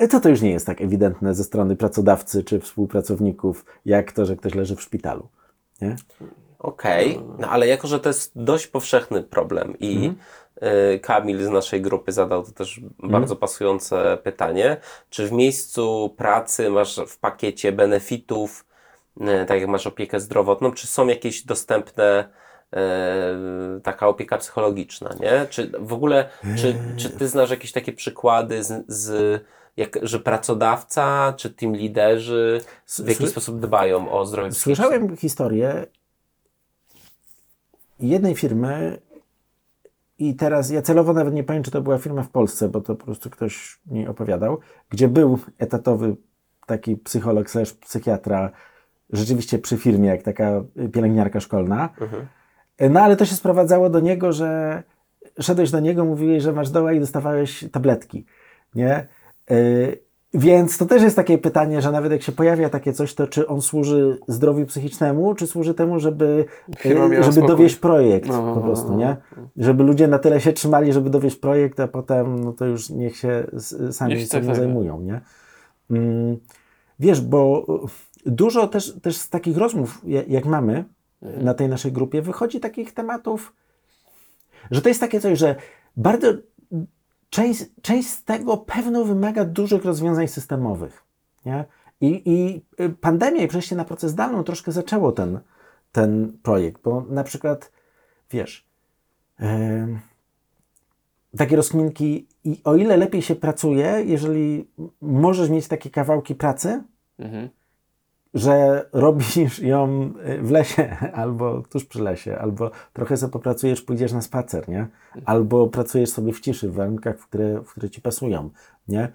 to to już nie jest tak ewidentne ze strony pracodawcy czy współpracowników, jak to, że ktoś leży w szpitalu. Okej, okay. No ale jako, że to jest dość powszechny problem i mm. y, Kamil z naszej grupy zadał to też mm. bardzo pasujące pytanie, czy w miejscu pracy masz w pakiecie benefitów, y, tak jak masz opiekę zdrowotną, czy są jakieś dostępne Yy, taka opieka psychologiczna, nie? Czy w ogóle, czy, czy ty znasz jakieś takie przykłady z, z jak, że pracodawca, czy team liderzy w jakiś Sły... sposób dbają o zdrowie psychiczne? Słyszałem historię jednej firmy i teraz ja celowo nawet nie pamiętam, czy to była firma w Polsce, bo to po prostu ktoś mi opowiadał, gdzie był etatowy taki psycholog slash psychiatra rzeczywiście przy firmie, jak taka pielęgniarka szkolna. Mhm. No ale to się sprowadzało do niego, że szedłeś do niego, mówiłeś, że masz doła i dostawałeś tabletki, nie? Yy, więc to też jest takie pytanie, że nawet jak się pojawia takie coś, to czy on służy zdrowiu psychicznemu, czy służy temu, żeby, yy, żeby dowieść projekt no, po prostu, nie? Żeby ludzie na tyle się trzymali, żeby dowieść projekt, a potem no to już niech się sami niech sobie tak zajmują, nie? Yy, wiesz, bo dużo też, też z takich rozmów, jak mamy, na tej naszej grupie wychodzi takich tematów, że to jest takie coś, że bardzo część, część z tego pewno wymaga dużych rozwiązań systemowych, nie? I, i pandemia i przejście na pracę zdalną troszkę zaczęło ten, ten projekt, bo na przykład, wiesz, yy, takie rozkminki, i o ile lepiej się pracuje, jeżeli możesz mieć takie kawałki pracy, mhm. że robisz ją w lesie, albo tuż przy lesie, albo trochę sobie popracujesz, pójdziesz na spacer, nie? Albo pracujesz sobie w ciszy, w warunkach, w które, w które ci pasują, nie?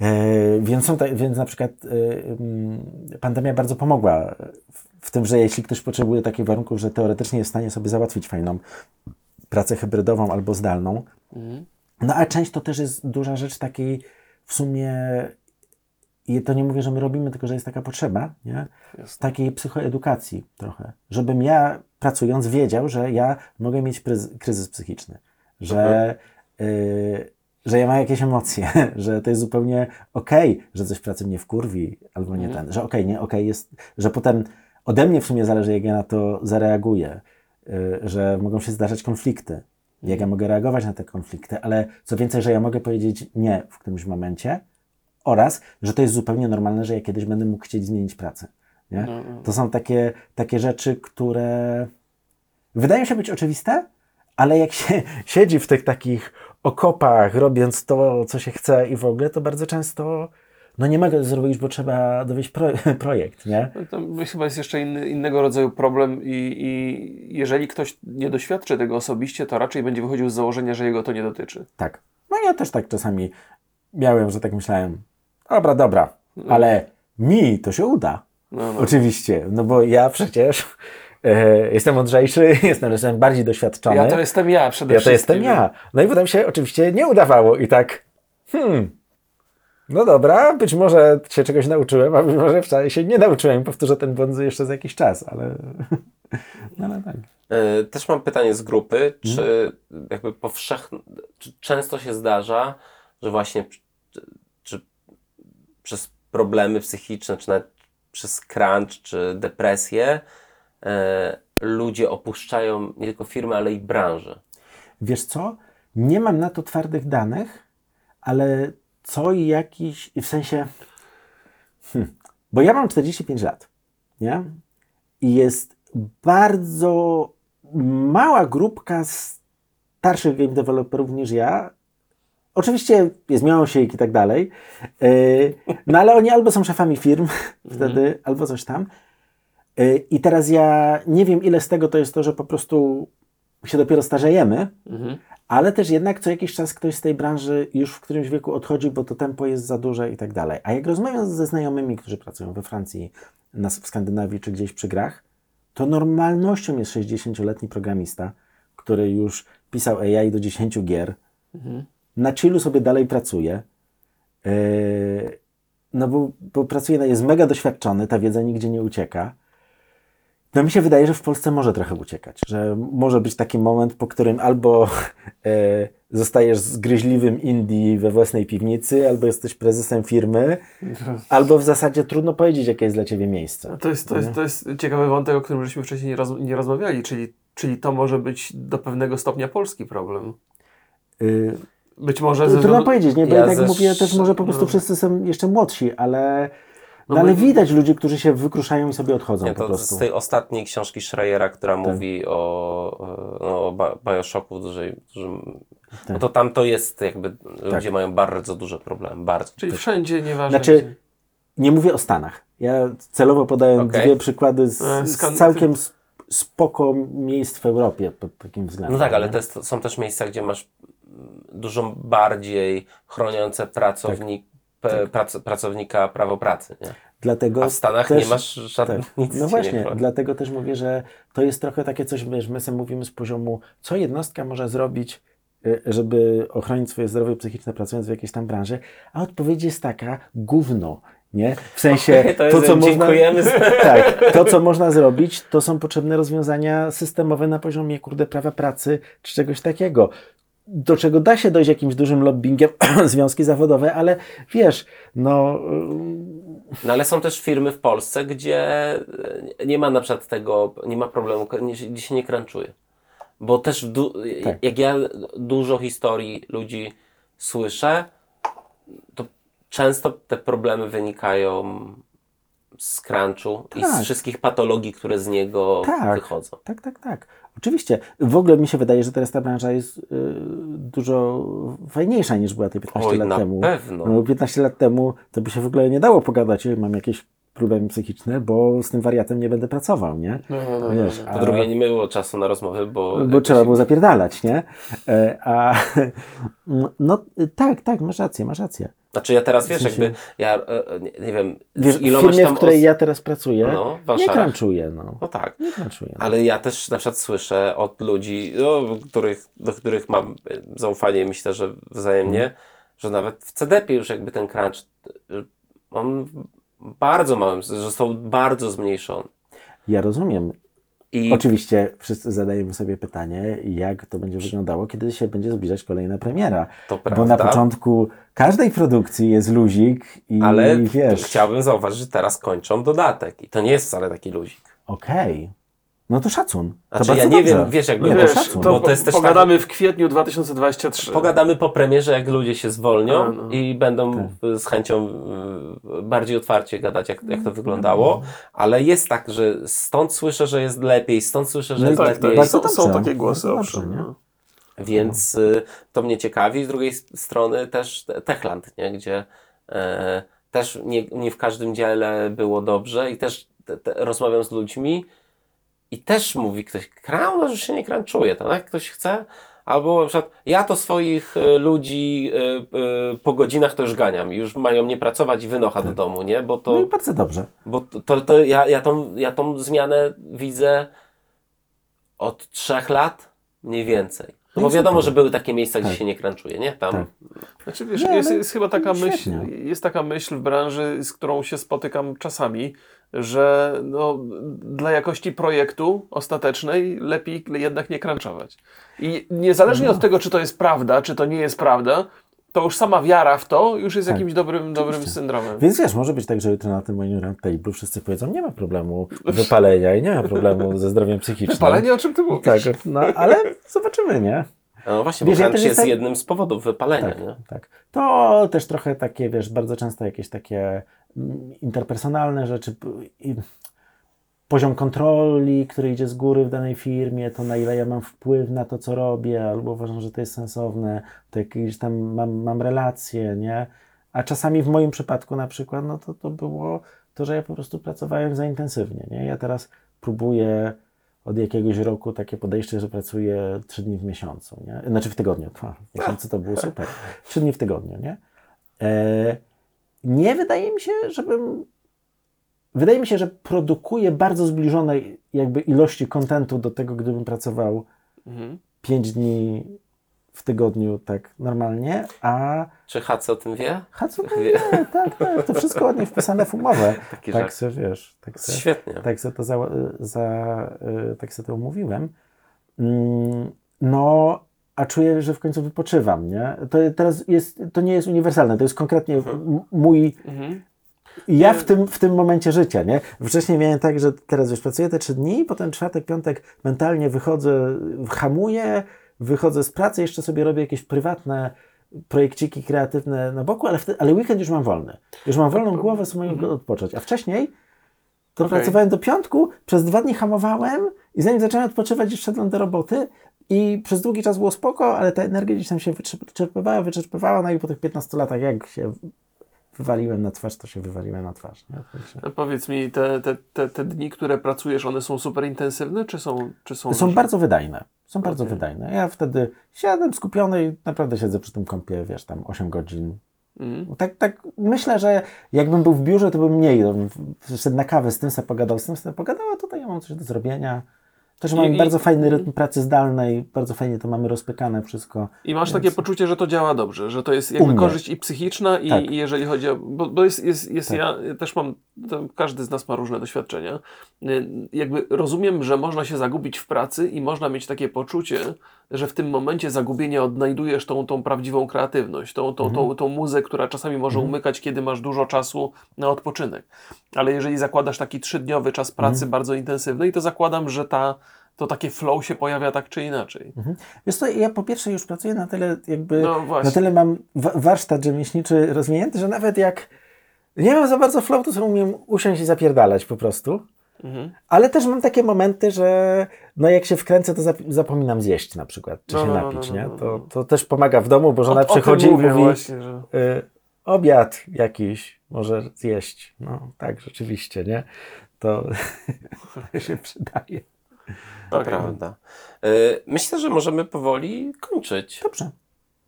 Yy, więc, są ta, więc na przykład yy, pandemia bardzo pomogła w, w tym, że jeśli ktoś potrzebuje takich warunków, że teoretycznie jest w stanie sobie załatwić fajną pracę hybrydową albo zdalną. No a część to też jest duża rzecz takiej w sumie. I to nie mówię, że my robimy, tylko że jest taka potrzeba, nie? Z takiej psychoedukacji trochę. Żebym ja, pracując, wiedział, że ja mogę mieć pryz- kryzys psychiczny, że, yy, że ja mam jakieś emocje, że to jest zupełnie okej, okay, że coś w pracy mnie wkurwi, albo nie ten, że okej, okay, nie, okej okay jest, że potem ode mnie w sumie zależy, jak ja na to zareaguję, yy, że mogą się zdarzać konflikty, jak ja mogę reagować na te konflikty, ale co więcej, że ja mogę powiedzieć nie w którymś momencie, oraz, że to jest zupełnie normalne, że ja kiedyś będę mógł chcieć zmienić pracę. Nie? No, no. To są takie, takie rzeczy, które wydają się być oczywiste, ale jak się siedzi w tych takich okopach, robiąc to, co się chce i w ogóle, to bardzo często no nie mogę zrobić, bo trzeba dowieść pro, projekt. Nie? To chyba jest jeszcze inny, innego rodzaju problem i, i jeżeli ktoś nie doświadczy tego osobiście, to raczej będzie wychodził z założenia, że jego to nie dotyczy. Tak. No ja też tak czasami miałem, że tak myślałem, dobra, dobra, ale mi to się uda. No, no. Oczywiście, no bo ja przecież e, jestem mądrzejszy, jestem, jestem bardziej doświadczony. Ja to jestem ja przede ja wszystkim. Ja to jestem ja. No i potem się oczywiście nie udawało i tak, hmm, no dobra, być może się czegoś nauczyłem, a być może wcale się nie nauczyłem. Powtórzę ten błąd jeszcze za jakiś czas, ale, no, ale tak. E, też mam pytanie z grupy, czy hmm. jakby powszechnie, czy często się zdarza, że właśnie czy, czy przez problemy psychiczne, czy nawet przez crunch, czy depresję e, ludzie opuszczają nie tylko firmy, ale i branżę. Wiesz co? Nie mam na to twardych danych, ale co i jakiś, w sensie, hmm, bo ja mam czterdzieści pięć lat, nie? I jest bardzo mała grupka starszych game developerów niż ja. Oczywiście zmieniają się i tak dalej. No ale oni albo są szefami firm wtedy, mm. albo coś tam. I teraz ja nie wiem, ile z tego to jest to, że po prostu się dopiero starzejemy, mm. ale też jednak co jakiś czas ktoś z tej branży już w którymś wieku odchodzi, bo to tempo jest za duże i tak dalej. A jak rozmawiam ze znajomymi, którzy pracują we Francji, nas w Skandynawii czy gdzieś przy grach, to normalnością jest sześćdziesięcioletni programista, który już pisał A I do dziesięciu gier, mm. na chillu sobie dalej pracuje, yy, no bo, bo pracuje, jest mega doświadczony, ta wiedza nigdzie nie ucieka. No mi się wydaje, że w Polsce może trochę uciekać, że może być taki moment, po którym albo yy, zostajesz zgryźliwym indie we własnej piwnicy, albo jesteś prezesem firmy, albo w zasadzie trudno powiedzieć, jakie jest dla ciebie miejsce. To jest, to jest, to jest ciekawy wątek, o którym żeśmy wcześniej nie, roz, nie rozmawiali, czyli, czyli to może być do pewnego stopnia polski problem. Yy. Być może to, ze trudno powiedzieć, nie? Bo ja jednak mówię też może po prostu no. wszyscy są jeszcze młodsi, ale, no no ale my... widać ludzi, którzy się wykruszają i sobie odchodzą nie, po prostu. Z tej ostatniej książki Schreiera, która tak. mówi o, o, o Bioshocku, dużej, dużym, tak. no to tam to jest jakby, tak. ludzie mają bardzo duże problemy, bardzo. Czyli tak. wszędzie, nieważne. Znaczy, nie mówię o Stanach. Ja celowo podaję okay. dwie przykłady z, e, z całkiem... spoko miejsc w Europie pod takim względem. No tak, ale to jest, są też miejsca, gdzie masz dużo bardziej chroniące pracownik, tak, tak. Prac, pracownika prawo pracy. Nie? Dlatego a w Stanach też, nie masz żadnych tak. nic. No właśnie, dlatego też mówię, że to jest trochę takie coś, wiesz, my sobie mówimy z poziomu, co jednostka może zrobić, żeby ochronić swoje zdrowie psychiczne pracując w jakiejś tam branży, a odpowiedź jest taka, gówno. Nie? W sensie, okay, to, jest, to, co można, tak, to co można zrobić, to są potrzebne rozwiązania systemowe na poziomie, kurde, prawa pracy, czy czegoś takiego. Do czego da się dojść jakimś dużym lobbyingiem, związki zawodowe, ale wiesz, no... No ale są też firmy w Polsce, gdzie nie ma na przykład tego, nie ma problemu, gdzie się nie crunchuje. Bo też, du- tak. jak ja dużo historii ludzi słyszę, to często te problemy wynikają z crunchu tak. i z wszystkich patologii, które z niego tak. wychodzą. Tak, tak, tak. Oczywiście. W ogóle mi się wydaje, że teraz ta branża jest y, dużo fajniejsza niż była te piętnaście Oj, lat na temu. Pewno. No, piętnaście lat temu to by się w ogóle nie dało pogadać, mam jakieś problemy psychiczne, bo z tym wariatem nie będę pracował, nie? No, no, no, wiesz, no. Po drugie, nie było czasu na rozmowy, bo... Bo trzeba się... było zapierdalać, nie? E, a, no tak, tak, masz rację, masz rację. Znaczy ja teraz, wiesz, jakby, ja nie, nie wiem... Wiesz, w firmie, tam w której os... ja teraz pracuję, no, w nie crunchuję, no. No tak, nie crunchuję. Ale ja też na przykład słyszę od ludzi, no, których, do których mam zaufanie, myślę, że wzajemnie, hmm. że nawet w C D P już jakby ten crunch, on... Bardzo małym, został bardzo zmniejszony. Ja rozumiem. I... Oczywiście wszyscy zadajemy sobie pytanie, jak to będzie wyglądało, kiedy się będzie zbliżać kolejna premiera. To prawda. Bo na początku każdej produkcji jest luzik i ale wiesz... Chciałbym zauważyć, że teraz kończą dodatek i to nie jest wcale taki luzik. Okej. Okay. No to szacun. To znaczy, ja nie dobrze. wiem, wiesz, jakby... Wiesz, szacun, to bo to jest też pogadamy tak, w kwietniu dwa tysiące dwudziestego trzeciego. Pogadamy po premierze, jak ludzie się zwolnią A, no. i będą tak. z chęcią bardziej otwarcie gadać, jak, jak to wyglądało. Ale jest tak, że stąd słyszę, że jest lepiej, stąd słyszę, że no jest tak, lepiej. Tak, są, są takie głosy, owszem. No. Więc y, to mnie ciekawi. Z drugiej strony też Techland, nie? Gdzie y, też nie, nie w każdym dziele było dobrze i też te, te, rozmawiam z ludźmi, i też mówi ktoś, no, że się nie crunchuje, to jak ktoś chce, albo na przykład ja to swoich ludzi y, y, po godzinach to już ganiam, już mają nie pracować i wynocha do domu, nie? Bo to, no i bardzo dobrze. Bo to, to, to ja, ja, tą, ja tą zmianę widzę od trzech lat mniej więcej. No bo wiadomo, że były takie miejsca, gdzie tak. się nie crunchuje, nie? Tam. Tak. Znaczy, wiesz, nie, jest, jest chyba taka myśl, jest taka myśl w branży, z którą się spotykam czasami, że no, dla jakości projektu ostatecznej lepiej jednak nie crunchować. I niezależnie no. od tego, czy to jest prawda, czy to nie jest prawda, to już sama wiara w to już jest tak. jakimś dobrym, dobrym syndromem. Więc wiesz, może być tak, że jutro na tym moim roundtable'u wszyscy powiedzą, nie ma problemu wypalenia i nie ma problemu ze zdrowiem psychicznym. Wypalenie, o czym ty mówisz. Tak, no ale zobaczymy, nie? No właśnie, wiesz, bo crunch ja jest tak... jednym z powodów wypalenia, tak, nie? Tak. To też trochę takie, wiesz, bardzo często jakieś takie interpersonalne rzeczy i poziom kontroli, który idzie z góry w danej firmie, to na ile ja mam wpływ na to, co robię, albo uważam, że to jest sensowne, to jakieś tam mam, mam relacje, nie? A czasami w moim przypadku na przykład, no to, to było to, że ja po prostu pracowałem za intensywnie, nie? Ja teraz próbuję od jakiegoś roku takie podejście, że pracuję trzy dni w miesiącu, nie? Znaczy w tygodniu, Pwa, w miesiącu to było super. Trzy dni w tygodniu, nie? E, nie wydaje mi się, żebym Wydaje mi się, że produkuję bardzo zbliżone jakby ilości kontentu do tego, gdybym pracował mhm. pięć dni w tygodniu tak normalnie, a... Czy Hac o tym wie? Hac o tym wie, wie. Tak, tak, to wszystko ładnie wpisane w umowę. Taki tak se, wiesz, tak se, świetnie. Tak se to za, za, tak se to umówiłem. No, a czuję, że w końcu wypoczywam, nie? To teraz jest, to nie jest uniwersalne, to jest konkretnie mhm. mój... Mhm. Ja w tym, w tym momencie życia, nie? Wcześniej miałem tak, że teraz już pracuję te trzy dni, potem czwartek, piątek mentalnie wychodzę, hamuję, wychodzę z pracy, jeszcze sobie robię jakieś prywatne projekciki kreatywne na boku, ale, wtedy, ale weekend już mam wolny. Już mam wolną głowę, sobie mogę mhm. odpocząć. A wcześniej to okay. pracowałem do piątku, przez dwa dni hamowałem i zanim zacząłem odpoczywać, już szedłem do roboty i przez długi czas było spoko, ale ta energia gdzieś tam się wyczerpywała, wyczerpywała, no i po tych piętnastu latach jak się... wywaliłem na twarz, to się wywaliłem na twarz. No powiedz mi, te, te, te, te dni, które pracujesz, one są super intensywne, czy są... Czy są są bardzo wydajne. Są okay. bardzo wydajne. Ja wtedy siadam skupiony i naprawdę siedzę przy tym kompie, wiesz, tam osiem godzin. Mm. Tak, tak myślę, że jakbym był w biurze, to bym mniej. Szedł na kawę, z tym sobie pogadał, z tym sobie pogadał, a tutaj ja mam coś do zrobienia. Też mamy I, bardzo fajny rytm pracy zdalnej, bardzo fajnie to mamy rozpykane wszystko. I masz więc... takie poczucie, że to działa dobrze, że to jest jakby korzyść i psychiczna i, tak. i jeżeli chodzi o... Bo, bo jest, jest, jest tak. ja też mam, każdy z nas ma różne doświadczenia. Jakby rozumiem, że można się zagubić w pracy i można mieć takie poczucie, że w tym momencie zagubienia odnajdujesz tą, tą prawdziwą kreatywność, tą, tą, mhm. tą, tą muzę, która czasami może mhm. umykać, kiedy masz dużo czasu na odpoczynek. Ale jeżeli zakładasz taki trzydniowy czas pracy mhm. bardzo intensywnej, to zakładam, że ta to takie flow się pojawia tak czy inaczej. Mhm. Wiesz co, ja po pierwsze już pracuję na tyle, jakby, no na tyle mam warsztat rzemieślniczy rozwinięty, że nawet jak nie mam za bardzo flow, to sobie umiem usiąść i zapierdalać po prostu. Mhm. Ale też mam takie momenty, że no jak się wkręcę, to zap- zapominam zjeść na przykład, czy no, się napić, no, no, no, nie? To, to też pomaga w domu, bo żona o, przychodzi o i mówi właśnie, że... y, obiad jakiś może zjeść. No tak, rzeczywiście, nie? To się przydaje. To okay. prawda. Myślę, że możemy powoli kończyć. Dobrze.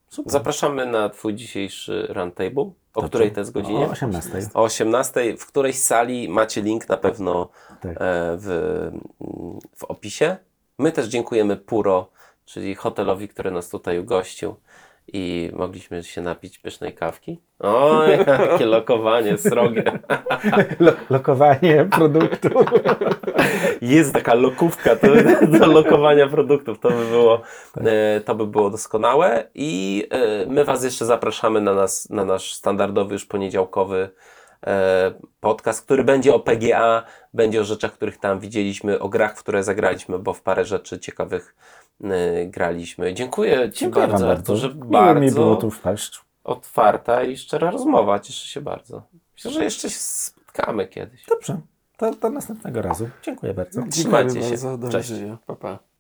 Super. Zapraszamy na Twój dzisiejszy roundtable. O Dobrze. Której to jest godzinie? O osiemnastej. O osiemnastej. W którejś sali macie link na pewno tak. w, w opisie. My też dziękujemy Puro, czyli hotelowi, który nas tutaj ugościł i mogliśmy się napić pysznej kawki. O, jakie lokowanie srogie. Lo, lokowanie produktu. Jest taka lokówka do, do lokowania produktów. To by było, to by było doskonałe. I my Was jeszcze zapraszamy na, nas, na nasz standardowy już poniedziałkowy podcast, który będzie o P G A, będzie o rzeczach, których tam widzieliśmy, o grach, w które zagraliśmy, bo w parę rzeczy ciekawych graliśmy. Dziękuję Ci Dziękuję bardzo, bardzo, że bardzo mi było tu wpaść. Otwarta i szczera rozmowa. Cieszę się bardzo. Myślę, że jeszcze się spotkamy kiedyś. Dobrze. Do, do następnego razu. Dziękuję bardzo. Trzymajcie się. Bardzo. Cześć. Pa, pa.